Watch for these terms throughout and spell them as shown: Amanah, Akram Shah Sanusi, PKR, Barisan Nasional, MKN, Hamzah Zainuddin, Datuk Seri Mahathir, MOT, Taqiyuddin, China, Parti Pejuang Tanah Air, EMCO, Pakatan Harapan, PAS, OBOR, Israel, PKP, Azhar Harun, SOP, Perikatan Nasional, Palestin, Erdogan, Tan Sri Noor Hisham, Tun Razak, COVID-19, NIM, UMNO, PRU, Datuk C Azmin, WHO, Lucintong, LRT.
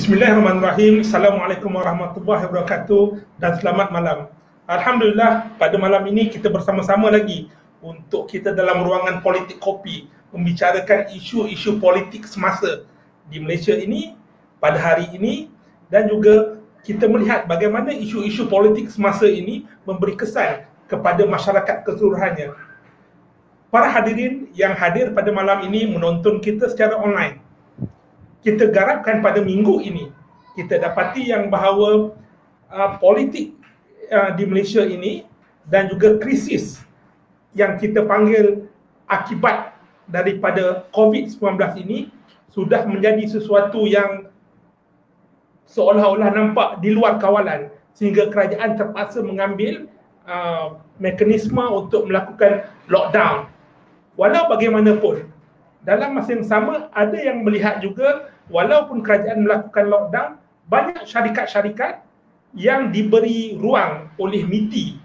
Bismillahirrahmanirrahim. Assalamualaikum warahmatullahi wabarakatuh dan selamat malam. Alhamdulillah, pada malam ini kita bersama-sama lagi untuk kita dalam ruangan politik kopi membicarakan isu-isu politik semasa di Malaysia ini pada hari ini, dan juga kita melihat bagaimana isu-isu politik semasa ini memberi kesan kepada masyarakat keseluruhannya. Para hadirin yang hadir pada malam ini menonton kita secara online. Kita garapkan pada minggu ini, kita dapati yang bahawa politik di Malaysia ini dan juga krisis yang kita panggil akibat daripada COVID-19 ini sudah menjadi sesuatu yang seolah-olah nampak di luar kawalan, sehingga kerajaan terpaksa mengambil mekanisme untuk melakukan lockdown. Walau bagaimanapun, dalam masa yang sama, ada yang melihat juga walaupun kerajaan melakukan lockdown, banyak syarikat-syarikat yang diberi ruang oleh MITI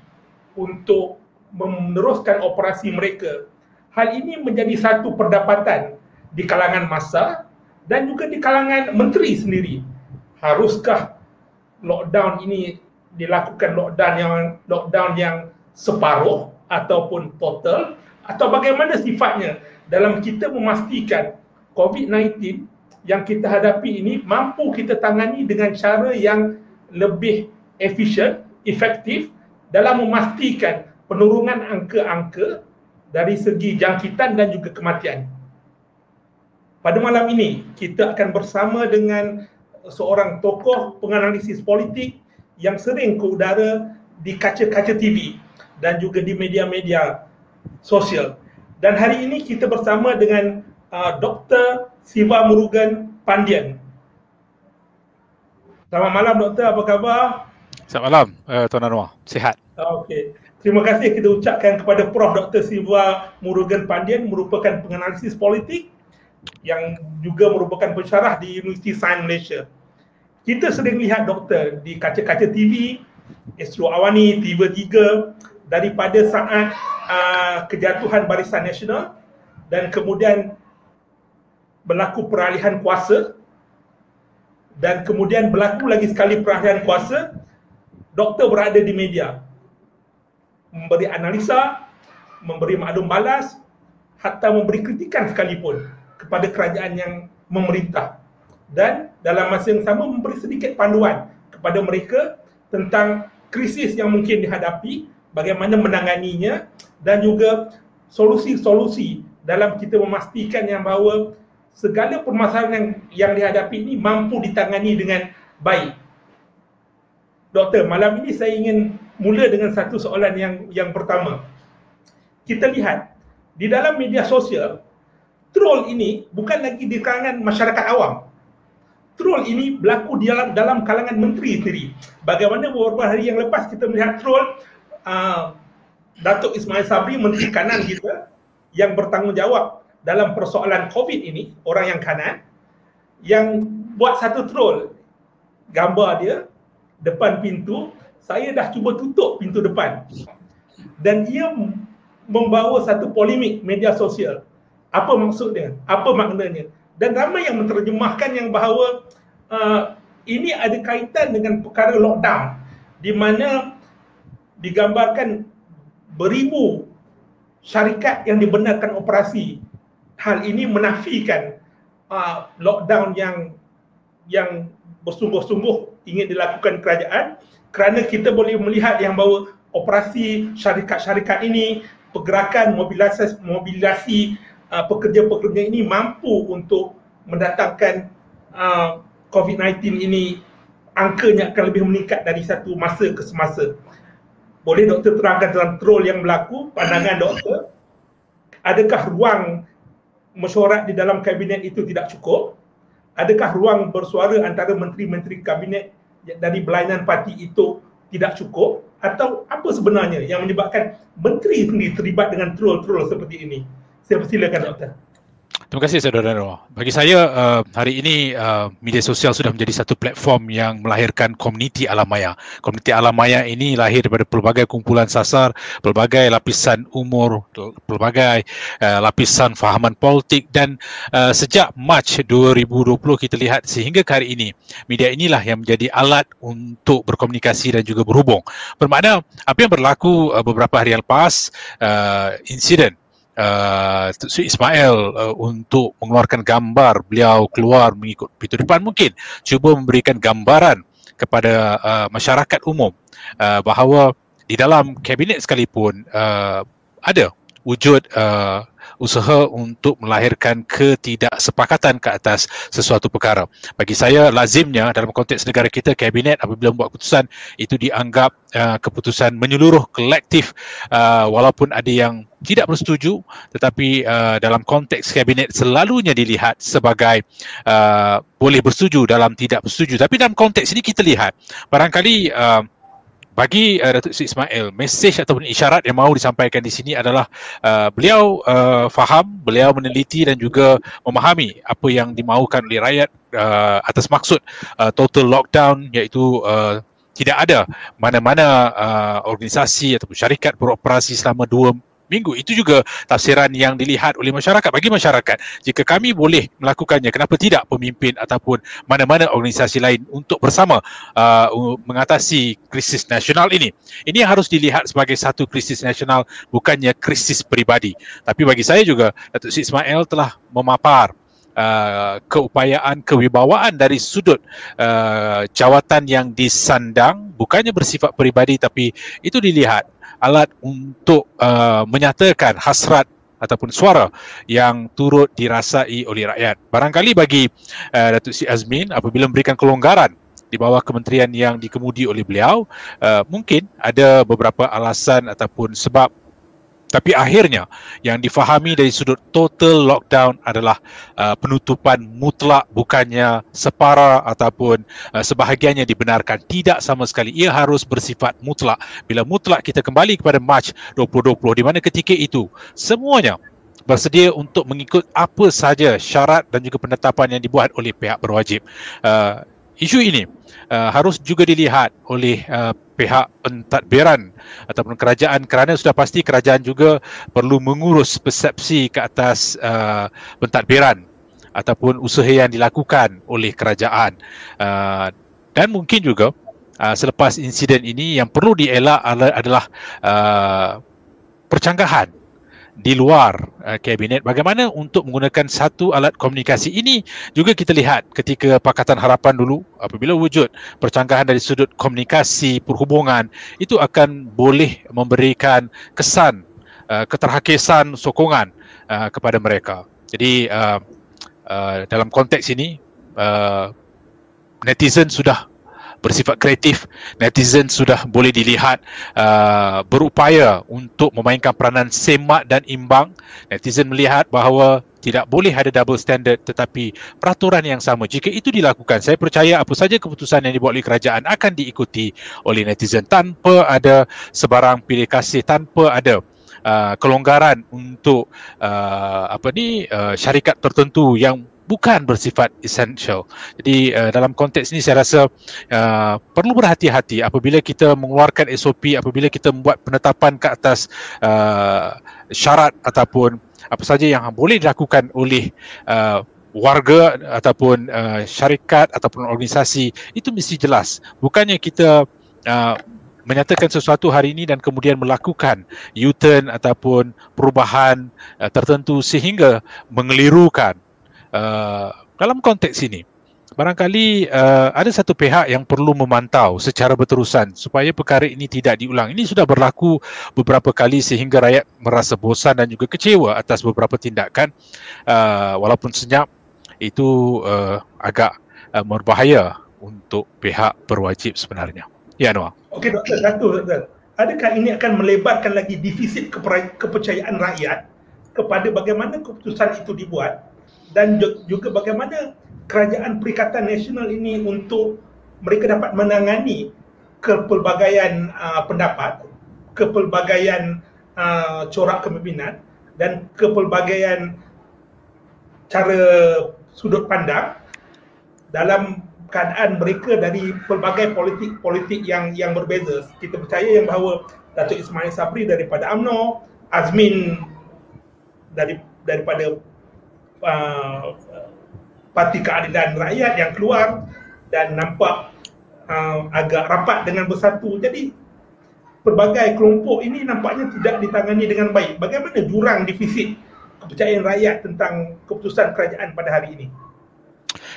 untuk meneruskan operasi mereka. Hal ini menjadi satu perdebatan di kalangan massa dan juga di kalangan menteri sendiri. Haruskah lockdown ini dilakukan lockdown yang separuh ataupun total, atau bagaimana sifatnya dalam kita memastikan COVID-19 yang kita hadapi ini mampu kita tangani dengan cara yang lebih efisien, efektif dalam memastikan penurunan angka-angka dari segi jangkitan dan juga kematian. Pada malam ini, kita akan bersama dengan seorang tokoh penganalisis politik yang sering ke udara di kaca-kaca TV dan juga di media-media sosial. Dan hari ini kita bersama dengan Dr. Sivamurugan Pandian. Selamat malam, Doktor. Apa khabar? Selamat malam, Tuan Anwar. Sihat. Okey. Terima kasih kita ucapkan kepada Prof. Dr. Sivamurugan Pandian, merupakan penganalisis politik yang juga merupakan pensyarah di Universiti Sains Malaysia. Kita sering lihat Doktor di kaca-kaca TV, Astro Awani, TV3, daripada saat kejatuhan Barisan Nasional dan kemudian berlaku peralihan kuasa, dan kemudian berlaku lagi sekali peralihan kuasa, Doktor berada di media memberi analisa, memberi maklum balas, hatta memberi kritikan sekalipun kepada kerajaan yang memerintah, dan dalam masa yang sama memberi sedikit panduan kepada mereka tentang krisis yang mungkin dihadapi, bagaimana menanganinya, dan juga solusi-solusi dalam kita memastikan yang bahawa segala permasalahan yang dihadapi ini mampu ditangani dengan baik. Doktor, malam ini saya ingin mula dengan satu soalan yang pertama. Kita lihat di dalam media sosial, troll ini bukan lagi di kalangan masyarakat awam. Troll ini berlaku di dalam kalangan menteri sendiri. Bagaimana beberapa hari yang lepas kita melihat troll Datuk Ismail Sabri, menteri kanan kita yang bertanggungjawab dalam persoalan COVID ini, orang yang kanan, yang buat satu troll. Gambar dia depan pintu, saya dah cuba tutup pintu depan, dan ia membawa satu polemik media sosial. Apa maksudnya? Apa maknanya? Dan ramai yang menterjemahkan yang bahawa ini ada kaitan dengan perkara lockdown, di mana digambarkan beribu syarikat yang dibenarkan operasi. Hal ini menafikan lockdown yang bersungguh-sungguh ingin dilakukan kerajaan, kerana kita boleh melihat yang bahawa operasi syarikat-syarikat ini, pergerakan mobilisasi pekerja-pekerja ini mampu untuk mendatangkan COVID-19 ini angkanya akan lebih meningkat dari satu masa ke semasa. Boleh Doktor terangkan tentang troll yang berlaku, pandangan Doktor? Adakah ruang mesyuarat di dalam kabinet itu tidak cukup? Adakah ruang bersuara antara menteri-menteri kabinet dari berlainan parti itu tidak cukup? Atau apa sebenarnya yang menyebabkan menteri sendiri terlibat dengan troll-troll seperti ini? Saya persilakan Doktor. Terima kasih Saudara Noor. Bagi saya hari ini media sosial sudah menjadi satu platform yang melahirkan komuniti alam maya. Komuniti alam maya ini lahir daripada pelbagai kumpulan sasar, pelbagai lapisan umur, pelbagai lapisan fahaman politik dan sejak Mac 2020 kita lihat sehingga hari ini media inilah yang menjadi alat untuk berkomunikasi dan juga berhubung. Bermakna apa yang berlaku beberapa hari lepas, insiden Sri Ismail untuk mengeluarkan gambar beliau keluar mengikut pintu depan mungkin cuba memberikan gambaran kepada masyarakat umum bahawa di dalam kabinet sekalipun ada wujud usaha untuk melahirkan ketidaksepakatan ke atas sesuatu perkara. Bagi saya lazimnya dalam konteks negara kita, kabinet apabila membuat keputusan itu dianggap keputusan menyeluruh kolektif, walaupun ada yang tidak bersetuju, tetapi dalam konteks kabinet selalunya dilihat sebagai boleh bersetuju dalam tidak bersetuju. Tapi dalam konteks ini kita lihat barangkali bagi Datuk Seri Ismail, mesej ataupun isyarat yang mahu disampaikan di sini adalah beliau faham, beliau meneliti dan juga memahami apa yang dimaukan oleh rakyat atas maksud total lockdown, iaitu tidak ada mana-mana organisasi ataupun syarikat beroperasi selama 2 minggu. Itu juga tafsiran yang dilihat oleh masyarakat. Bagi masyarakat, jika kami boleh melakukannya, kenapa tidak pemimpin ataupun mana-mana organisasi lain untuk bersama mengatasi krisis nasional ini? Ini harus dilihat sebagai satu krisis nasional, bukannya krisis peribadi. Tapi bagi saya juga, Datuk Seri Ismail telah memapar keupayaan, kewibawaan dari sudut jawatan yang disandang, bukannya bersifat peribadi, tapi itu dilihat alat untuk menyatakan hasrat ataupun suara yang turut dirasai oleh rakyat. Barangkali bagi Datuk C Azmin, apabila memberikan kelonggaran di bawah kementerian yang dikemudi oleh beliau, mungkin ada beberapa alasan ataupun sebab, tapi akhirnya yang difahami dari sudut total lockdown adalah penutupan mutlak, bukannya separa ataupun sebahagiannya dibenarkan. Tidak sama sekali. Ia harus bersifat mutlak. Bila mutlak, kita kembali kepada Mac 2020 di mana ketika itu semuanya bersedia untuk mengikut apa sahaja syarat dan juga penetapan yang dibuat oleh pihak berwajib. Isu ini harus juga dilihat oleh pihak pentadbiran ataupun kerajaan, kerana sudah pasti kerajaan juga perlu mengurus persepsi ke atas pentadbiran ataupun usaha yang dilakukan oleh kerajaan. Dan mungkin juga selepas insiden ini yang perlu dielak adalah percanggahan di luar kabinet, bagaimana untuk menggunakan satu alat komunikasi. Ini juga kita lihat ketika Pakatan Harapan dulu, apabila wujud percanggahan dari sudut komunikasi perhubungan, itu akan boleh memberikan kesan keterhakisan sokongan kepada mereka. Jadi dalam konteks ini netizen sudah bersifat kreatif, netizen sudah boleh dilihat berupaya untuk memainkan peranan semak dan imbang. Netizen melihat bahawa tidak boleh ada double standard, tetapi peraturan yang sama. Jika itu dilakukan, saya percaya apa saja keputusan yang dibuat oleh kerajaan akan diikuti oleh netizen tanpa ada sebarang pilih kasih, tanpa ada kelonggaran untuk syarikat tertentu yang bukan bersifat essential. Jadi dalam konteks ini saya rasa perlu berhati-hati apabila kita mengeluarkan SOP, apabila kita membuat penetapan ke atas syarat ataupun apa saja yang boleh dilakukan oleh warga ataupun syarikat ataupun organisasi. Itu mesti jelas. Bukannya kita menyatakan sesuatu hari ini dan kemudian melakukan U-turn ataupun perubahan tertentu sehingga mengelirukan. Dalam konteks ini, barangkali ada satu pihak yang perlu memantau secara berterusan supaya perkara ini tidak diulang. Ini sudah berlaku beberapa kali sehingga rakyat merasa bosan dan juga kecewa atas beberapa tindakan. Walaupun senyap, itu agak berbahaya untuk pihak berwajib sebenarnya. Ya, Noah. Okey, Doktor. Doktor, adakah ini akan melebarkan lagi defisit kepercayaan rakyat kepada bagaimana keputusan itu dibuat? Dan juga bagaimana kerajaan Perikatan Nasional ini untuk mereka dapat menangani kepelbagaian pendapat, kepelbagaian corak kepimpinan dan kepelbagaian cara sudut pandang dalam keadaan mereka dari pelbagai politik yang berbeza. Kita percaya yang bahawa Datuk Ismail Sabri daripada UMNO, Azmin daripada Parti Keadilan Rakyat yang keluar dan nampak agak rapat dengan Bersatu. Jadi pelbagai kelompok ini nampaknya tidak ditangani dengan baik. Bagaimana jurang defisit kepercayaan rakyat tentang keputusan kerajaan pada hari ini?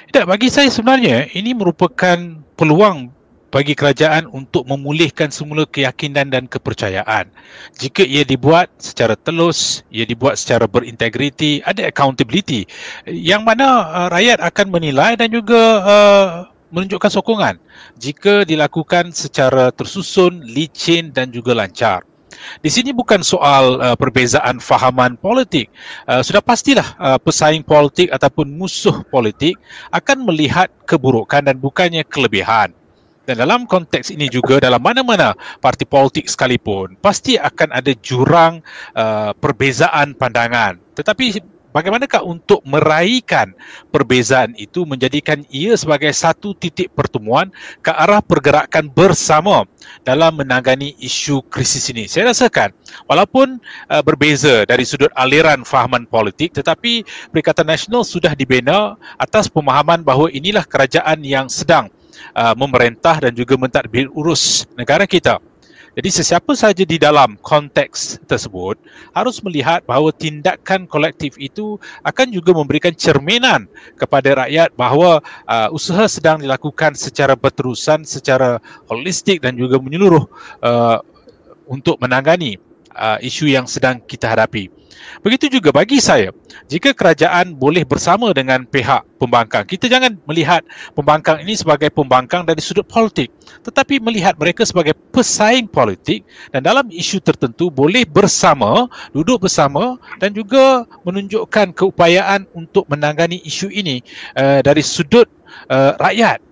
Tidak, bagi saya sebenarnya ini merupakan peluang bagi kerajaan untuk memulihkan semula keyakinan dan kepercayaan. Jika ia dibuat secara telus, ia dibuat secara berintegriti, ada accountability yang mana rakyat akan menilai dan juga menunjukkan sokongan jika dilakukan secara tersusun, licin dan juga lancar. Di sini bukan soal perbezaan fahaman politik. Sudah pastilah pesaing politik ataupun musuh politik akan melihat keburukan dan bukannya kelebihan. Dan dalam konteks ini juga, dalam mana-mana parti politik sekalipun, pasti akan ada jurang perbezaan pandangan. Tetapi bagaimanakah untuk meraihkan perbezaan itu, menjadikan ia sebagai satu titik pertemuan ke arah pergerakan bersama dalam menangani isu krisis ini? Saya rasakan walaupun berbeza dari sudut aliran fahaman politik, tetapi Perikatan Nasional sudah dibina atas pemahaman bahawa inilah kerajaan yang sedang memerintah dan juga mentadbir urus negara kita. Jadi sesiapa sahaja di dalam konteks tersebut harus melihat bahawa tindakan kolektif itu akan juga memberikan cerminan kepada rakyat bahawa usaha sedang dilakukan secara berterusan, secara holistik dan juga menyeluruh untuk menangani isu yang sedang kita hadapi. Begitu juga bagi saya, jika kerajaan boleh bersama dengan pihak pembangkang, kita jangan melihat pembangkang ini sebagai pembangkang dari sudut politik, tetapi melihat mereka sebagai pesaing politik dan dalam isu tertentu boleh bersama, duduk bersama dan juga menunjukkan keupayaan untuk menangani isu ini dari sudut rakyat.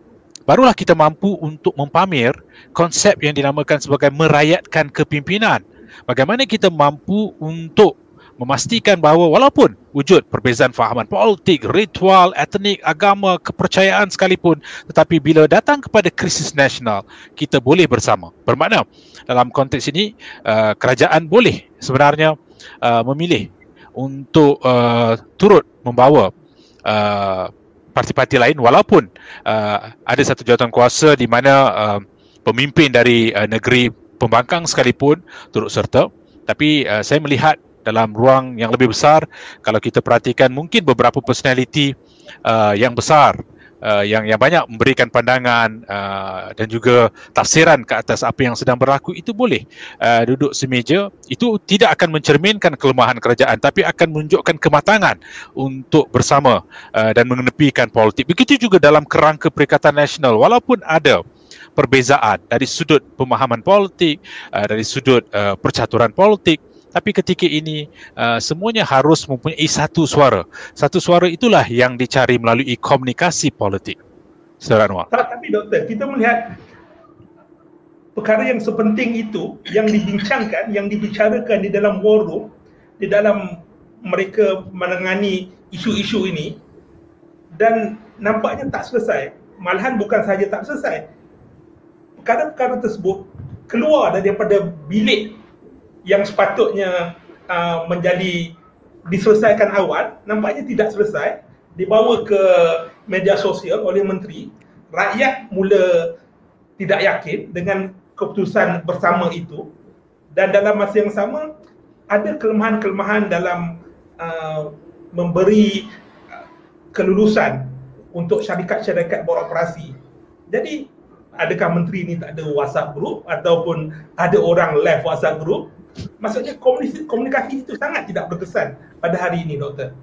Barulah kita mampu untuk mempamer konsep yang dinamakan sebagai merakyatkan kepimpinan. Bagaimana kita mampu untuk memastikan bahawa walaupun wujud perbezaan fahaman politik, ritual, etnik, agama, kepercayaan sekalipun, tetapi bila datang kepada krisis nasional, kita boleh bersama. Bermakna dalam konteks ini, kerajaan boleh sebenarnya memilih untuk turut membawa parti-parti lain walaupun ada satu jawatan kuasa di mana pemimpin dari negeri pembangkang sekalipun turut serta. Tapi saya melihat dalam ruang yang lebih besar, kalau kita perhatikan mungkin beberapa personaliti yang besar, yang banyak memberikan pandangan dan juga tafsiran ke atas apa yang sedang berlaku, itu boleh duduk semeja. Itu tidak akan mencerminkan kelemahan kerajaan, tapi akan menunjukkan kematangan untuk bersama dan mengenepikan politik. Begitu juga dalam kerangka Perikatan Nasional, walaupun ada perbezaan dari sudut pemahaman politik, dari sudut percaturan politik, tapi ketika ini semuanya harus mempunyai satu suara. Satu suara itulah yang dicari melalui komunikasi politik. Saudara Anwar. Tapi Doktor, kita melihat perkara yang sepenting itu yang dibincangkan, yang dibicarakan di dalam war room, di dalam mereka menangani isu-isu ini dan nampaknya tak selesai. Malahan bukan sahaja tak selesai. Perkara-perkara tersebut keluar daripada bilik yang sepatutnya menjadi diselesaikan awal, nampaknya tidak selesai, dibawa ke media sosial oleh menteri. Rakyat mula tidak yakin dengan keputusan bersama itu dan dalam masa yang sama ada kelemahan-kelemahan dalam memberi kelulusan untuk syarikat-syarikat beroperasi. Jadi adakah menteri ini tak ada WhatsApp group ataupun ada orang live WhatsApp group? Maksudnya komunikasi itu sangat tidak berkesan pada hari ini, Doktor.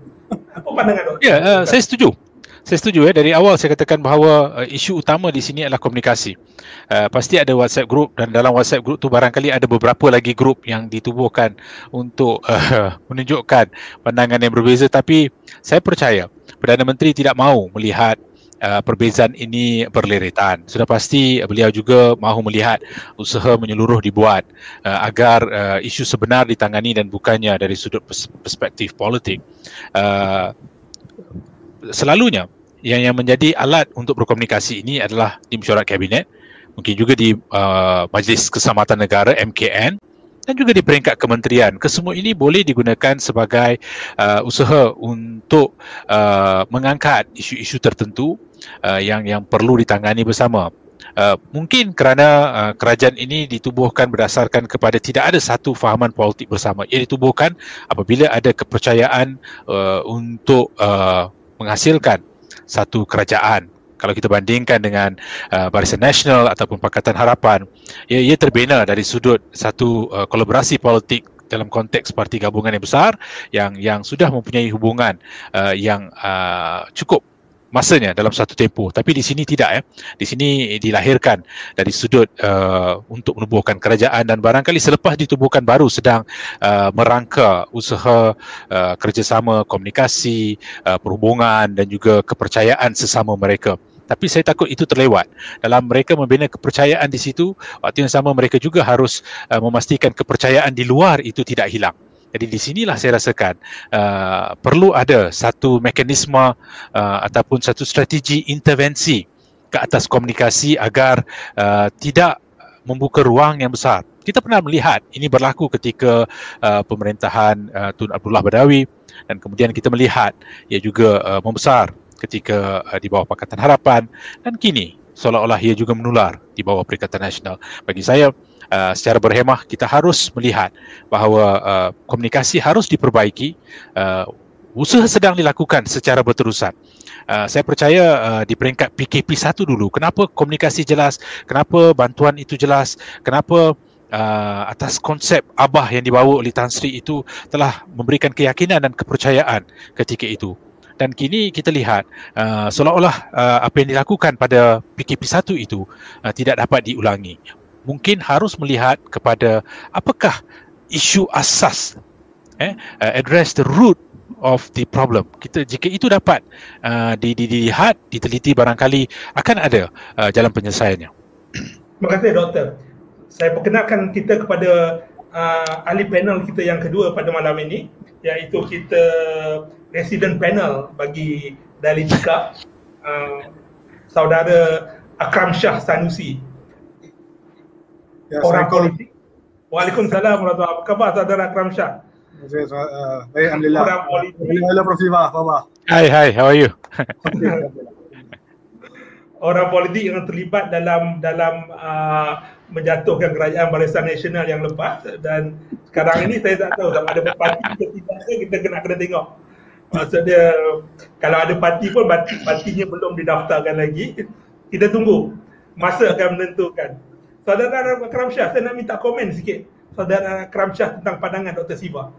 Apa pandangan Doktor? Ya, saya setuju. Saya setuju. Dari awal saya katakan bahawa isu utama di sini adalah komunikasi. Pasti ada WhatsApp group dan dalam WhatsApp group tu barangkali ada beberapa lagi group yang ditubuhkan untuk menunjukkan pandangan yang berbeza. Tapi saya percaya Perdana Menteri tidak mahu melihat perbezaan ini berliritan. Sudah pasti beliau juga mahu melihat usaha menyeluruh dibuat agar isu sebenar ditangani dan bukannya dari sudut perspektif politik. selalunya yang menjadi alat untuk berkomunikasi ini adalah di mesyuarat kabinet, mungkin juga di Majlis Keselamatan Negara MKN dan juga di peringkat kementerian. Kesemua ini boleh digunakan sebagai usaha untuk mengangkat isu-isu tertentu yang perlu ditangani bersama. Mungkin kerana kerajaan ini ditubuhkan berdasarkan kepada tidak ada satu fahaman politik bersama. Ia ditubuhkan apabila ada kepercayaan untuk menghasilkan satu kerajaan. Kalau kita bandingkan dengan Barisan Nasional ataupun Pakatan Harapan, ia terbina dari sudut satu kolaborasi politik dalam konteks parti gabungan yang besar yang sudah mempunyai hubungan yang cukup masanya dalam satu tempoh. Tapi di sini tidak. Di sini dilahirkan dari sudut untuk menubuhkan kerajaan, dan barangkali selepas ditubuhkan baru sedang merangka usaha kerjasama, komunikasi, perhubungan dan juga kepercayaan sesama mereka. Tapi saya takut itu terlewat. Dalam mereka membina kepercayaan di situ, waktu yang sama mereka juga harus memastikan kepercayaan di luar itu tidak hilang. Jadi di sinilah saya rasakan perlu ada satu mekanisme ataupun satu strategi intervensi ke atas komunikasi agar tidak membuka ruang yang besar. Kita pernah melihat ini berlaku ketika pemerintahan Tun Abdullah Badawi, dan kemudian kita melihat ia juga membesar ketika di bawah Pakatan Harapan, dan kini seolah-olah ia juga menular di bawah Perikatan Nasional. Bagi saya, secara berhemah kita harus melihat bahawa komunikasi harus diperbaiki. Usaha sedang dilakukan secara berterusan. Saya percaya di peringkat PKP 1 dulu, kenapa komunikasi jelas, kenapa bantuan itu jelas, kenapa atas konsep Abah yang dibawa oleh Tan Sri itu telah memberikan keyakinan dan kepercayaan ketika itu. Dan kini kita lihat seolah-olah apa yang dilakukan pada PKP 1 itu tidak dapat diulangi. Mungkin harus melihat kepada apakah isu asas, address the root of the problem. Kita jika itu dapat dilihat, diteliti, barangkali akan ada jalan penyelesaiannya. Terima kasih Doktor. Saya perkenalkan kita kepada ahli panel kita yang kedua pada malam ini, iaitu kita resident panel bagi Dali Cikap, saudara Akram Shah Sanusi, orang politik. Waalaikumsalam warahmatullahi wabarakatuh. Apa khabar saudara Akram Shah? Baik, alhamdulillah. Orang politik. Hello Prof Siva, apa khabar? Hi, how are you? Orang politik yang terlibat dalam menjatuhkan kerajaan Barisan Nasional yang lepas, dan sekarang ini saya tak tahu ada parti ke tidak, kita kena tengok. Maksudnya kalau ada parti pun partinya belum didaftarkan lagi. Kita tunggu, masa akan menentukan. Saudara Akram Shah, saya nak minta komen sikit Saudara Akram Shah tentang pandangan Dr. Siva.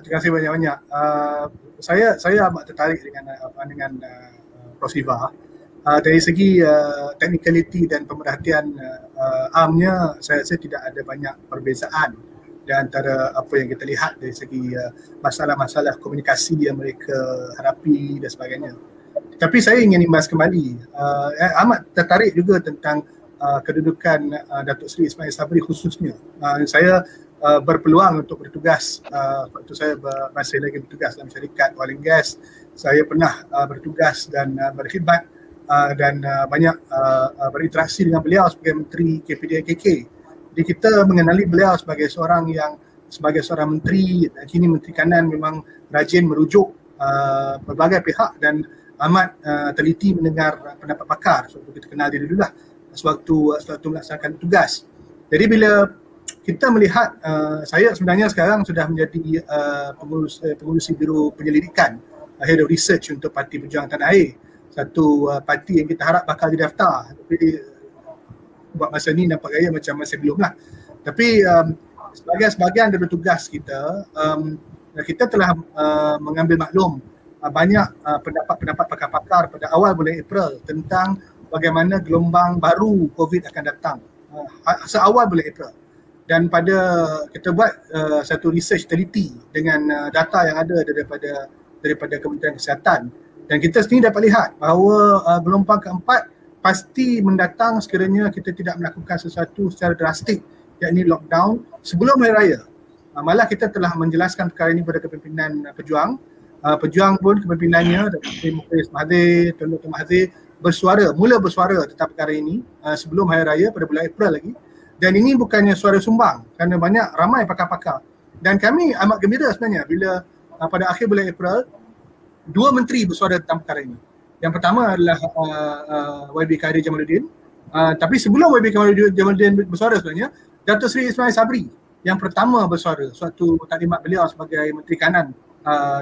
Terima kasih banyak-banyak. Saya amat tertarik dengan Prof Siva. Dari segi technicality dan pemerhatian amnya, saya rasa tidak ada banyak perbezaan di antara apa yang kita lihat dari segi masalah-masalah komunikasi yang mereka hadapi dan sebagainya. Tapi saya ingin imbas kembali, amat tertarik juga tentang kedudukan Datuk Seri Ismail Sabri khususnya. Saya berpeluang untuk bertugas, waktu saya masih lagi bertugas dalam syarikat oil and gas, saya pernah bertugas dan berkhidmat dan banyak berinteraksi dengan beliau sebagai Menteri KPDNKK. Jadi kita mengenali beliau sebagai seorang menteri, kini Menteri Kanan, memang rajin merujuk berbagai pihak dan amat teliti mendengar pendapat pakar. So kita kenal dia dululah sewaktu melaksanakan tugas. Jadi bila kita melihat, saya sebenarnya sekarang sudah menjadi pengurusi Biro Penyelidikan, Head of Research untuk Parti Pejuang Tanah Air, satu parti yang kita harap bakal didaftar. Tapi buat masa ni nampak gaya macam masa belum lah. Tapi sebahagian daripada tugas kita, kita telah mengambil maklum banyak pendapat-pendapat pakar-pakar pada awal bulan April tentang bagaimana gelombang baru COVID akan datang seawal bulan April. Dan kita buat satu research teliti dengan data yang ada daripada Kementerian Kesihatan. Dan kita sini dapat lihat bahawa gelombang keempat pasti mendatang sekiranya kita tidak melakukan sesuatu secara drastik, iaitu lockdown sebelum hari raya. Malah kita telah menjelaskan perkara ini kepada kepimpinan Pejuang Pejuang pun kepimpinannya Datuk Seri Mahathir, Tun Dr. Mahathir mula bersuara tentang perkara ini sebelum Hari Raya pada bulan April lagi, dan ini bukannya suara sumbang kerana ramai pakar-pakar, dan kami amat gembira sebenarnya bila pada akhir bulan April dua menteri bersuara tentang perkara ini. Yang pertama adalah YB Khairy Jamaluddin, tapi sebelum YB Khairy Jamaluddin bersuara sebenarnya Datuk Seri Ismail Sabri yang pertama bersuara suatu taklimat beliau sebagai menteri kanan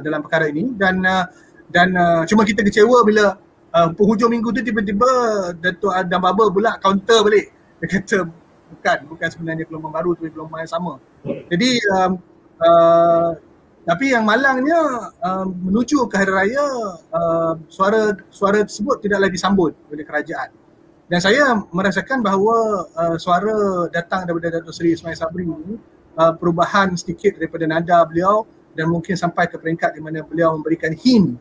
dalam perkara ini, dan cuma kita kecewa bila penghujung minggu tu tiba-tiba Datuk Adham Baba pula counter balik. Dia kata bukan sebenarnya gelombang baru tapi gelombang yang sama. Jadi tapi yang malangnya menuju ke Hari Raya suara tersebut tidak lagi sambut oleh kerajaan. Dan saya merasakan bahawa suara datang daripada Datuk Seri Ismail Sabri ini perubahan sedikit daripada nada beliau, dan mungkin sampai ke peringkat di mana beliau memberikan hint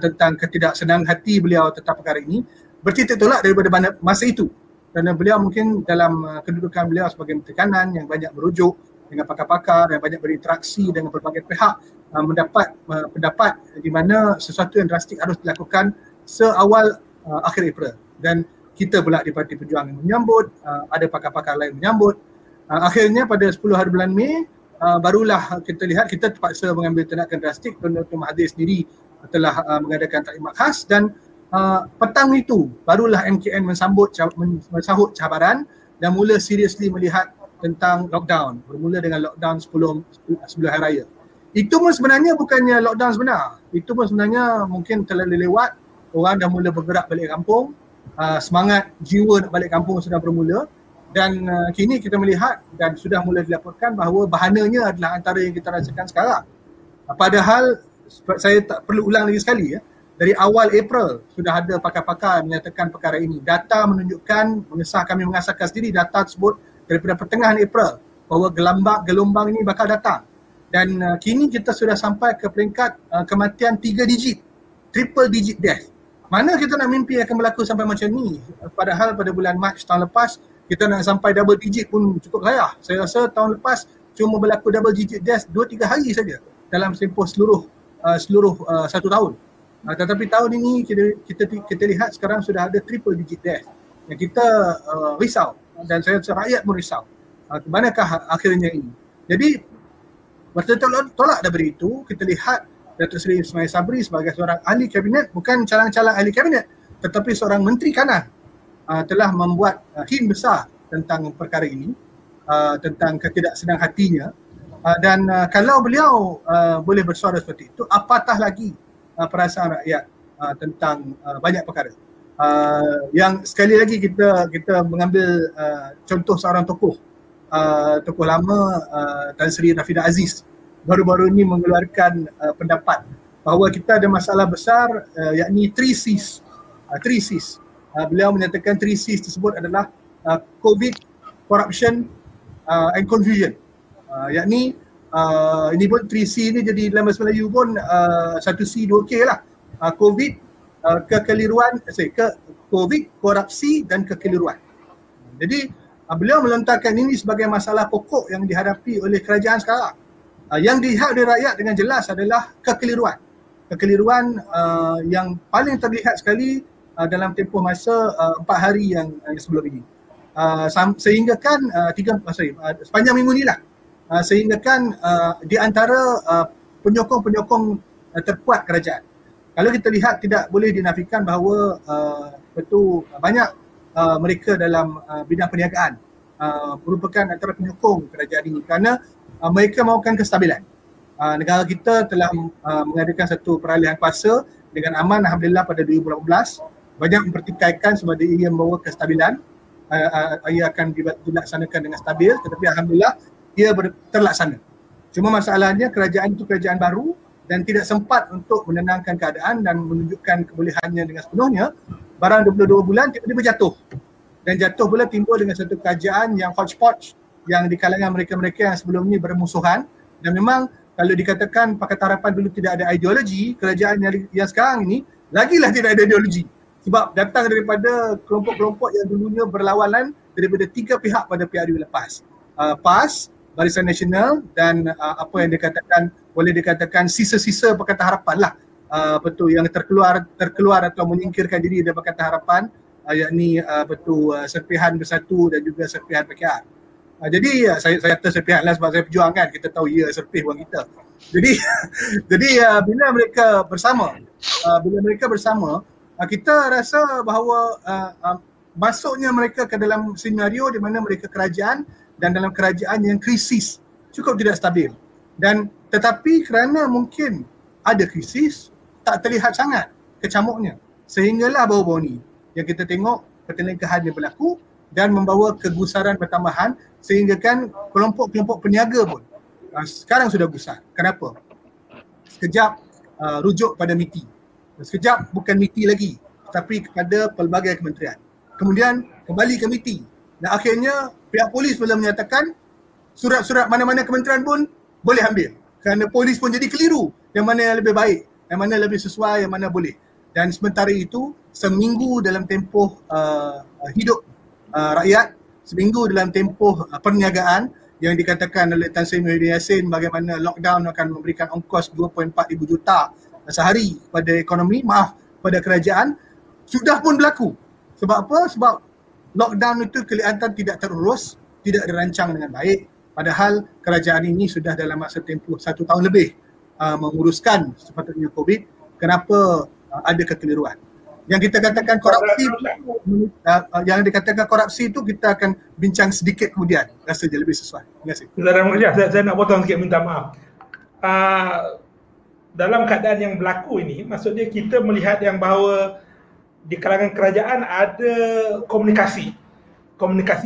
tentang ketidaksenang hati beliau tentang perkara ini, bertitik tolak daripada masa itu, kerana beliau mungkin dalam kedudukan beliau sebagai menteri kanan yang banyak merujuk dengan pakar-pakar dan banyak berinteraksi dengan pelbagai pihak, mendapat pendapat di mana sesuatu yang drastik harus dilakukan seawal akhir April. Dan kita pula di Parti Pejuang yang menyambut, ada pakar-pakar lain menyambut. Akhirnya pada 10 hari bulan Mei, barulah kita lihat kita terpaksa mengambil tindakan drastik. Tun Dr. Mahathir sendiri telah mengadakan taklimat khas, dan petang itu barulah MKN mensahut cabaran dan mula seriously melihat tentang lockdown, bermula dengan lockdown sebelum Hari Raya. Itu pun sebenarnya bukannya lockdown sebenar, itu pun sebenarnya mungkin terlalu lewat, orang dah mula bergerak balik kampung, semangat jiwa nak balik kampung sudah bermula, dan kini kita melihat dan sudah mula dilaporkan bahawa bahananya adalah antara yang kita rasakan sekarang. Padahal saya tak perlu ulang lagi sekali ya. Dari awal April sudah ada pakar-pakar menyatakan perkara ini. Data menunjukkan, kami mengasahkan sendiri data tersebut daripada pertengahan April bahawa gelombang ini bakal datang. Dan kini kita sudah sampai ke peringkat kematian 3 digit, triple digit death. Mana kita nak mimpi akan berlaku sampai macam ni? Padahal pada bulan Mac tahun lepas kita nak sampai double digit pun cukup payah. Saya rasa tahun lepas cuma berlaku double digit death 2-3 hari saja dalam tempoh seluruh 1 tahun. Tetapi tahun ini kita lihat sekarang sudah ada triple digit death yang kita risau, dan saya rasa rakyat pun risau kemanakah akhirnya ini. Jadi bertolak daripada itu, kita lihat Datuk Seri Ismail Sabri sebagai seorang ahli kabinet, bukan calang-calang ahli kabinet tetapi seorang menteri kanan, telah membuat hint besar tentang perkara ini, tentang ketidaksenang hatinya. Dan kalau beliau boleh bersuara seperti itu, apatah lagi perasaan rakyat tentang banyak perkara. Yang sekali lagi kita mengambil contoh seorang tokoh lama, Tan Sri Noor Hisham, baru-baru ini mengeluarkan pendapat bahawa kita ada masalah besar, yakni 3Cs. 3Cs. Beliau menyatakan 3Cs tersebut adalah COVID, corruption and confusion. Yakni ini pun 3C ni, jadi dalam bahasa Melayu pun 1C 2K lah. COVID, COVID, korupsi dan kekeliruan. Jadi beliau melontarkan ini sebagai masalah pokok yang dihadapi oleh kerajaan sekarang. Yang dihadapi oleh rakyat dengan jelas adalah kekeliruan. Kekeliruan yang paling terlihat sekali dalam tempoh masa 4 hari yang sebelum ini. Sehinggakan sepanjang minggu ni lah. Sehinggakan di antara penyokong-penyokong terkuat kerajaan. Kalau kita lihat, tidak boleh dinafikan bahawa betul banyak mereka dalam bidang perniagaan merupakan antara penyokong kerajaan ini, kerana mereka mahukan kestabilan. Negara kita telah mengadakan satu peralihan kuasa dengan aman, alhamdulillah, pada 2018. Banyak mempertikaikan sebab ia membawa kestabilan. Ia akan dilaksanakan dengan stabil, tetapi alhamdulillah ia terlaksana. Cuma masalahnya kerajaan itu kerajaan baru dan tidak sempat untuk menenangkan keadaan dan menunjukkan kebolehannya dengan sepenuhnya. Barang 22 bulan tiba-tiba jatuh. Dan jatuh pula timbul dengan satu kerajaan yang hodgepodge, yang di kalangan mereka-mereka yang sebelum ini bermusuhan. Dan memang kalau dikatakan Pakatan Harapan dulu tidak ada ideologi, kerajaan yang sekarang ini lagilah tidak ada ideologi. Sebab datang daripada kelompok-kelompok yang dulunya berlawanan daripada 3 pihak pada PRU lepas. PAS, Barisan Nasional dan apa yang dikatakan, boleh dikatakan sisa-sisa Pakatan Harapan lah, betul, yang terkeluar atau menyingkirkan diri dari Pakatan Harapan, yakni betul serpihan Bersatu dan juga serpihan PKR. Jadi saya kata serpihan lah sebab saya pejuang kan, kita tahu ya serpih buat kita. Jadi bila mereka bersama, kita rasa bahawa masuknya mereka ke dalam senario di mana mereka kerajaan dan dalam kerajaan yang krisis, cukup tidak stabil. Dan tetapi kerana mungkin ada krisis, tak terlihat sangat kecamuknya, sehinggalah baru-baru ni yang kita tengok pertelingkahan yang berlaku dan membawa kegusaran pertambahan, sehingga kan kelompok-kelompok peniaga pun sekarang sudah gusar. Kenapa? Sekejap rujuk pada MITI, sekejap bukan MITI lagi tapi kepada pelbagai kementerian, kemudian kembali ke MITI, dan akhirnya pihak polis pula menyatakan surat-surat mana-mana kementerian pun boleh ambil, kerana polis pun jadi keliru yang mana yang lebih baik, yang mana lebih sesuai, yang mana boleh. Dan sementara itu, seminggu dalam tempoh hidup rakyat, seminggu dalam tempoh perniagaan, yang dikatakan oleh Tan Sri Noor Hisham bagaimana lockdown akan memberikan ongkos 2.4 ribu juta sehari pada ekonomi, maaf, pada kerajaan, sudah pun berlaku. Sebab apa? Sebab lockdown itu kelihatan tidak terurus, tidak dirancang dengan baik, padahal kerajaan ini sudah dalam masa tempoh 1 tahun lebih menguruskan sepatutnya COVID. Kenapa ada kekeliruan? Yang kita katakan korupsi, yang dikatakan korupsi itu kita akan bincang sedikit kemudian, rasanya lebih sesuai. Terima kasih. Saya nak potong sikit, minta maaf. Dalam keadaan yang berlaku ini, maksudnya kita melihat yang bahawa di kalangan kerajaan ada komunikasi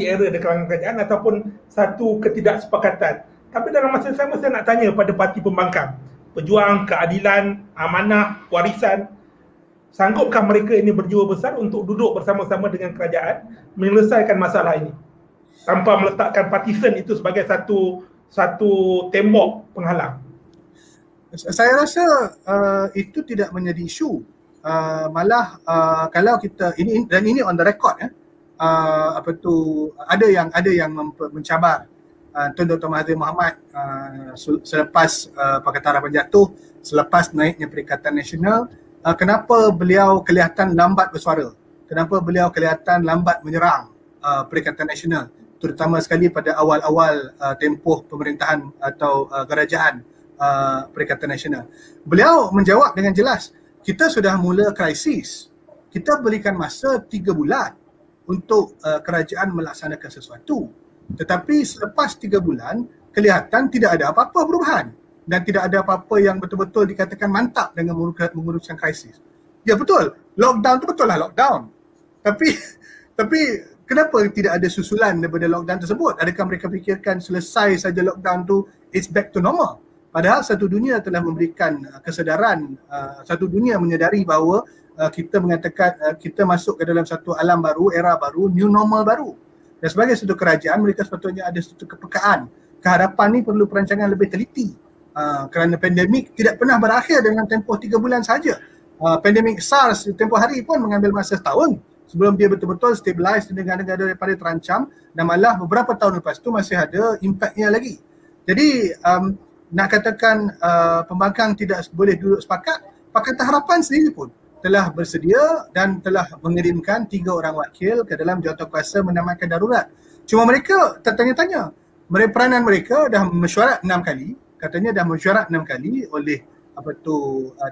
error di kalangan kerajaan ataupun satu ketidaksepakatan. Tapi dalam masa yang sama saya nak tanya pada parti pembangkang, Pejuang, Keadilan, Amanah, Warisan, sanggupkah mereka ini berjiwa besar untuk duduk bersama-sama dengan kerajaan menyelesaikan masalah ini tanpa meletakkan partisan itu sebagai satu tembok penghalang? Saya rasa itu tidak menjadi isu. Malah kalau kita ini, dan ini on the record ya, ada yang mencabar Tun Dr. Mahathir Mohamad selepas Pakatan Harapan jatuh, selepas naiknya Perikatan Nasional, kenapa beliau kelihatan lambat bersuara, kenapa beliau kelihatan lambat menyerang Perikatan Nasional, terutama sekali pada awal-awal tempoh pemerintahan atau kerajaan Perikatan Nasional. Beliau menjawab dengan jelas, kita sudah mula krisis, kita berikan masa 3 bulan untuk kerajaan melaksanakan sesuatu. Tetapi selepas 3 bulan, kelihatan tidak ada apa-apa perubahan dan tidak ada apa-apa yang betul-betul dikatakan mantap dengan menguruskan krisis. Ya betul, lockdown tu betul lah lockdown. Tapi kenapa tidak ada susulan daripada lockdown tersebut? Adakah mereka fikirkan selesai saja lockdown tu, it's back to normal? Padahal satu dunia telah memberikan kesedaran, satu dunia menyedari bahawa kita mengatakan kita masuk ke dalam satu alam baru, era baru, new normal baru. Dan sebagai satu kerajaan, mereka sepatutnya ada satu kepekaan. Kehadapan ni perlu perancangan lebih teliti, kerana pandemik tidak pernah berakhir dengan tempoh 3 bulan sahaja. Pandemik SARS tempoh hari pun mengambil masa setahun sebelum dia betul-betul stabilize negara-negara daripada terancam, dan malah beberapa tahun lepas tu masih ada impaknya lagi. Jadi nak katakan pembangkang tidak boleh duduk sepakat, Pakatan Harapan sendiri pun telah bersedia dan telah mengirimkan 3 orang wakil ke dalam jawatankuasa menamatkan darurat. Cuma mereka tertanya-tanya, peranan mereka dah mesyuarat 6 kali, katanya dah mesyuarat 6 kali oleh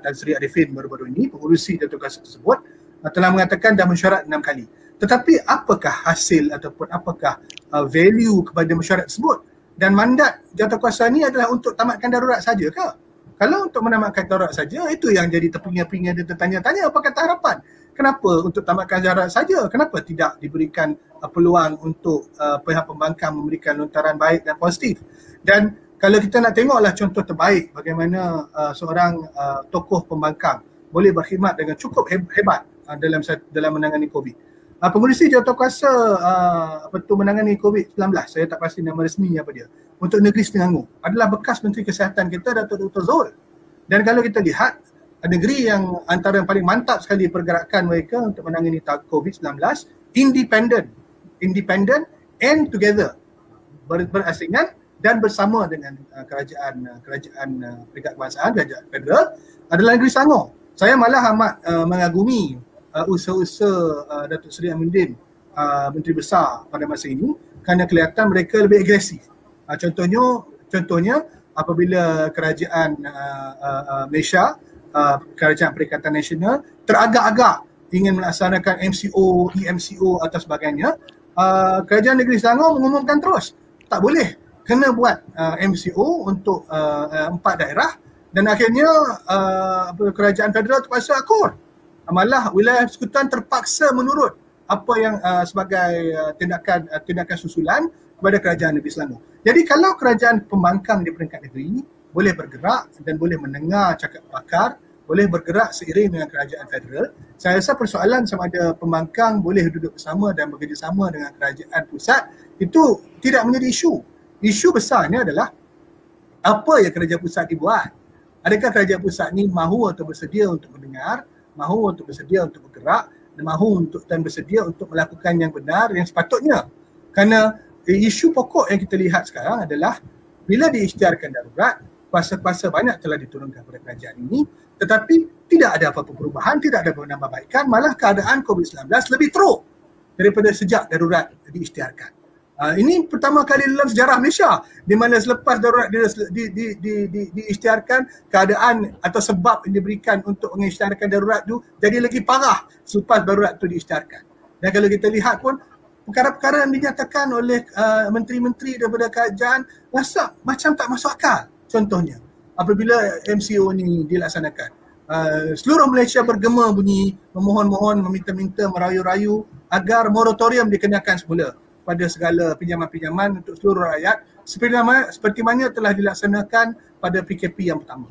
Tan Sri Arifin baru-baru ini, pengurusi jawatankuasa tersebut, telah mengatakan dah mesyuarat 6 kali. Tetapi apakah hasil ataupun apakah value kepada mesyuarat tersebut? Dan mandat jawatankuasa ni adalah untuk tamatkan darurat saja ke? Kalau untuk menamatkan darurat saja, itu yang jadi terpinga-pinga dan tertanya-tanya Pakatan Harapan. Kenapa untuk tamatkan darurat saja? Kenapa tidak diberikan peluang untuk pihak pembangkang memberikan lontaran baik dan positif? Dan kalau kita nak tengoklah contoh terbaik bagaimana seorang tokoh pembangkang boleh berkhidmat dengan cukup hebat dalam menangani COVID. Pengurusi jawatankuasa menangani COVID-19, saya tak pasti nama resminya apa dia, untuk negeri Selangor, adalah bekas Menteri Kesihatan kita, Datuk Dr. Zul. Dan kalau kita lihat, negeri yang antara yang paling mantap sekali pergerakan mereka untuk menangani COVID-19, independent and together, berasingan dan bersama dengan kerajaan Peringkat Kebangsaan, kerajaan federal adalah negeri Selangor. Saya malah amat mengagumi usaha-usaha Datuk Seri Syamudin, Menteri Besar pada masa ini, kerana kelihatan mereka lebih agresif. Contohnya apabila kerajaan Malaysia, kerajaan Perikatan Nasional teragak-agak ingin melaksanakan MCO, EMCO atau sebagainya, kerajaan negeri Selangor mengumumkan terus, tak boleh, kena buat MCO untuk 4 daerah, dan akhirnya kerajaan federal terpaksa akur. Malah wilayah persekutuan terpaksa menurut apa yang sebagai tindakan susulan kepada kerajaan negeri Selangor. Jadi kalau kerajaan pembangkang di peringkat negeri boleh bergerak dan boleh mendengar cakap pakar, boleh bergerak seiring dengan kerajaan federal, saya rasa persoalan sama ada pembangkang boleh duduk bersama dan bekerjasama dengan kerajaan pusat itu tidak menjadi isu. Isu besarnya adalah apa yang kerajaan pusat dibuat. Adakah kerajaan pusat ni mahu atau bersedia untuk mendengar, mahu untuk bersedia untuk bergerak, dan mahu untuk dan bersedia untuk melakukan yang benar yang sepatutnya. Kerana isu pokok yang kita lihat sekarang adalah bila diisytiharkan darurat, kuasa-kuasa banyak telah diturunkan kepada kerajaan ini, tetapi tidak ada apa-apa perubahan, tidak ada penambahbaikan, malah keadaan COVID-19 lebih teruk daripada sejak darurat diisytiharkan. Ini pertama kali dalam sejarah Malaysia di mana selepas darurat diisytiharkan, keadaan atau sebab yang diberikan untuk mengisytiharkan darurat itu jadi lagi parah selepas darurat itu diisytiharkan. Dan kalau kita lihat pun, perkara-perkara yang dinyatakan oleh menteri-menteri daripada kerajaan rasa macam tak masuk akal. Contohnya, apabila MCO ini dilaksanakan, seluruh Malaysia bergema bunyi, memohon-mohon, meminta-minta, merayu-rayu agar moratorium dikenakan semula pada segala pinjaman-pinjaman untuk seluruh rakyat seperti mana telah dilaksanakan pada PKP yang pertama.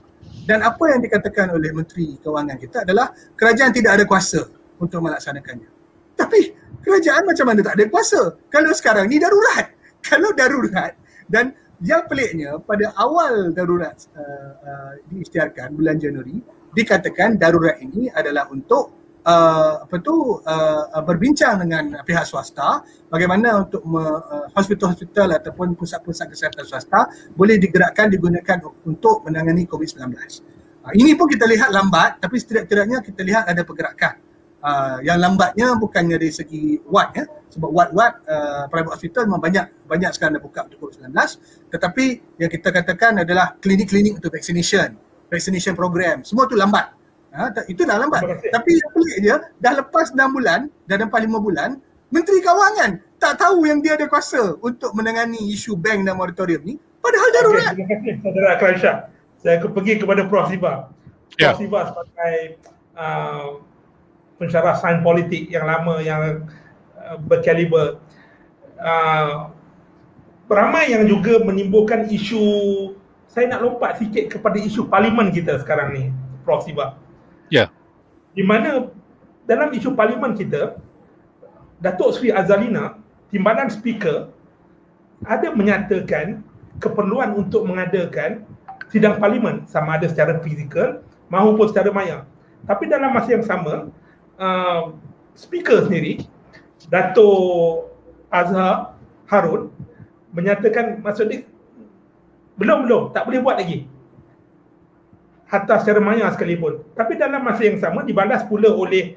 Dan apa yang dikatakan oleh Menteri Kewangan kita adalah kerajaan tidak ada kuasa untuk melaksanakannya. Tapi kerajaan macam mana tak ada kuasa kalau sekarang ni darurat? Kalau darurat, dan yang peliknya, pada awal darurat diisytiharkan bulan Januari, dikatakan darurat ini adalah untuk berbincang dengan pihak swasta bagaimana untuk hospital-hospital ataupun pusat-pusat kesihatan swasta boleh digerakkan, digunakan untuk menangani COVID-19. Ini pun kita lihat lambat, tapi setidak-tidaknya kita lihat ada pergerakan. Yang lambatnya bukannya dari segi wad, ya, sebab wad-wad private hospital memang banyak sekarang dah buka untuk COVID-19, tetapi yang kita katakan adalah klinik-klinik untuk vaccination program, semua tu lambat, itu dah lambat. Tapi yang pelik je, dah lepas 6 bulan, dah lepas 5 bulan, Menteri Kewangan tak tahu yang dia ada kuasa untuk menangani isu bank dan moratorium ni, padahal darurat. Terima kasih saudara Akram Shah. Saya pergi kepada Prof Siva. Prof Siva sebagai pensyarah sains politik yang lama, yang berkaliber, ramai yang juga menimbulkan isu. Saya nak lompat sikit kepada isu parlimen kita sekarang ni, Prof Siva. Ya. Di mana dalam isu parlimen kita, Datuk Seri Azalina, Timbalan Speaker, ada menyatakan keperluan untuk mengadakan sidang parlimen sama ada secara fizikal maupun secara maya. Tapi dalam masa yang sama, Speaker sendiri, Dato' Azhar Harun, menyatakan maksudnya belum, tak boleh buat lagi hatta secara maya sekalipun. Tapi dalam masa yang sama dibalas pula oleh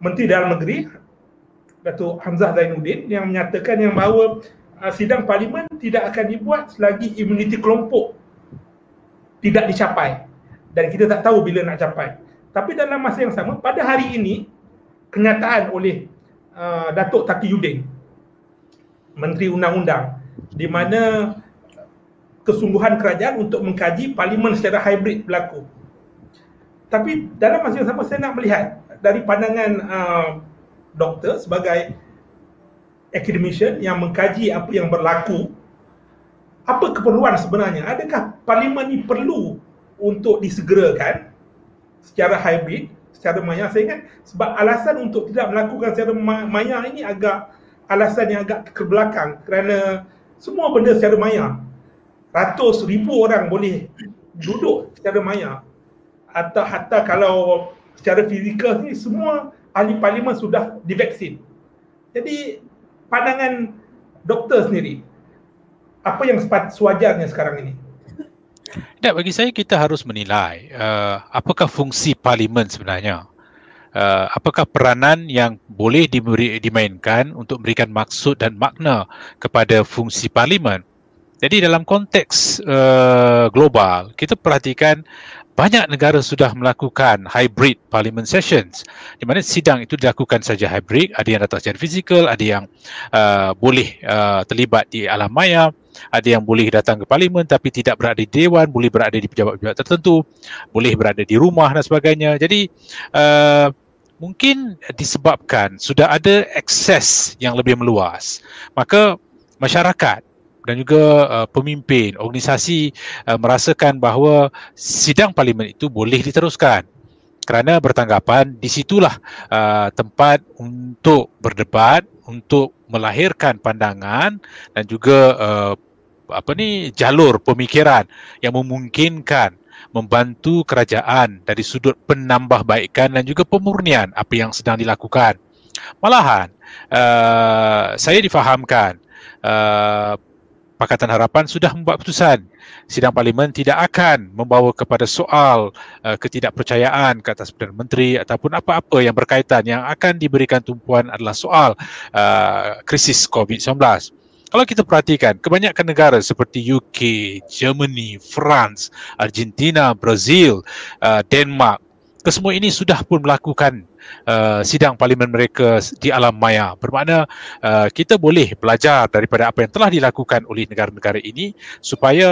Menteri Dalam Negeri Dato' Hamzah Zainuddin yang menyatakan yang bahawa sidang parlimen tidak akan dibuat selagi imuniti kelompok tidak dicapai, dan kita tak tahu bila nak capai. Tapi dalam masa yang sama, pada hari ini, kenyataan oleh Datuk Taqiyuddin, Menteri Undang-Undang, di mana kesungguhan kerajaan untuk mengkaji parlimen secara hybrid berlaku. Tapi dalam masa yang sama, saya nak melihat dari pandangan doktor sebagai academician yang mengkaji apa yang berlaku, apa keperluan sebenarnya? Adakah parlimen ini perlu untuk disegerakan secara hybrid, secara maya? Saya ingat sebab alasan untuk tidak melakukan secara maya ini agak alasan yang agak ke belakang, kerana semua benda secara maya, ratus ribu orang boleh duduk secara maya, atau hatta kalau secara fizikal ni semua ahli parlimen sudah divaksin. Jadi pandangan doktor sendiri, apa yang sewajarnya sekarang ini? Tidak, bagi saya kita harus menilai apakah fungsi parlimen sebenarnya. Apakah peranan yang boleh dimainkan untuk memberikan maksud dan makna kepada fungsi parlimen. Jadi dalam konteks global, kita perhatikan banyak negara sudah melakukan hybrid parliament sessions, di mana sidang itu dilakukan saja hybrid, ada yang datang secara fizikal, ada yang boleh terlibat di alam maya, ada yang boleh datang ke parlimen tapi tidak berada di dewan, boleh berada di pejabat-pejabat tertentu, boleh berada di rumah dan sebagainya. Jadi mungkin disebabkan sudah ada akses yang lebih meluas, maka masyarakat dan juga pemimpin, organisasi merasakan bahawa sidang parlimen itu boleh diteruskan kerana bertanggapan di situlah tempat untuk berdebat, untuk melahirkan pandangan dan juga jalur pemikiran yang memungkinkan membantu kerajaan dari sudut penambahbaikan dan juga pemurnian apa yang sedang dilakukan. Malahan saya difahamkan Pakatan Harapan sudah membuat keputusan sidang parlimen tidak akan membawa kepada soal ketidakpercayaan ke atas Perdana Menteri ataupun apa-apa yang berkaitan. Yang akan diberikan tumpuan adalah soal krisis COVID-19. Kalau kita perhatikan, kebanyakan negara seperti UK, Germany, France, Argentina, Brazil, Denmark, kesemua ini sudah pun melakukan sidang parlimen mereka di alam maya. Bermakna kita boleh belajar daripada apa yang telah dilakukan oleh negara-negara ini supaya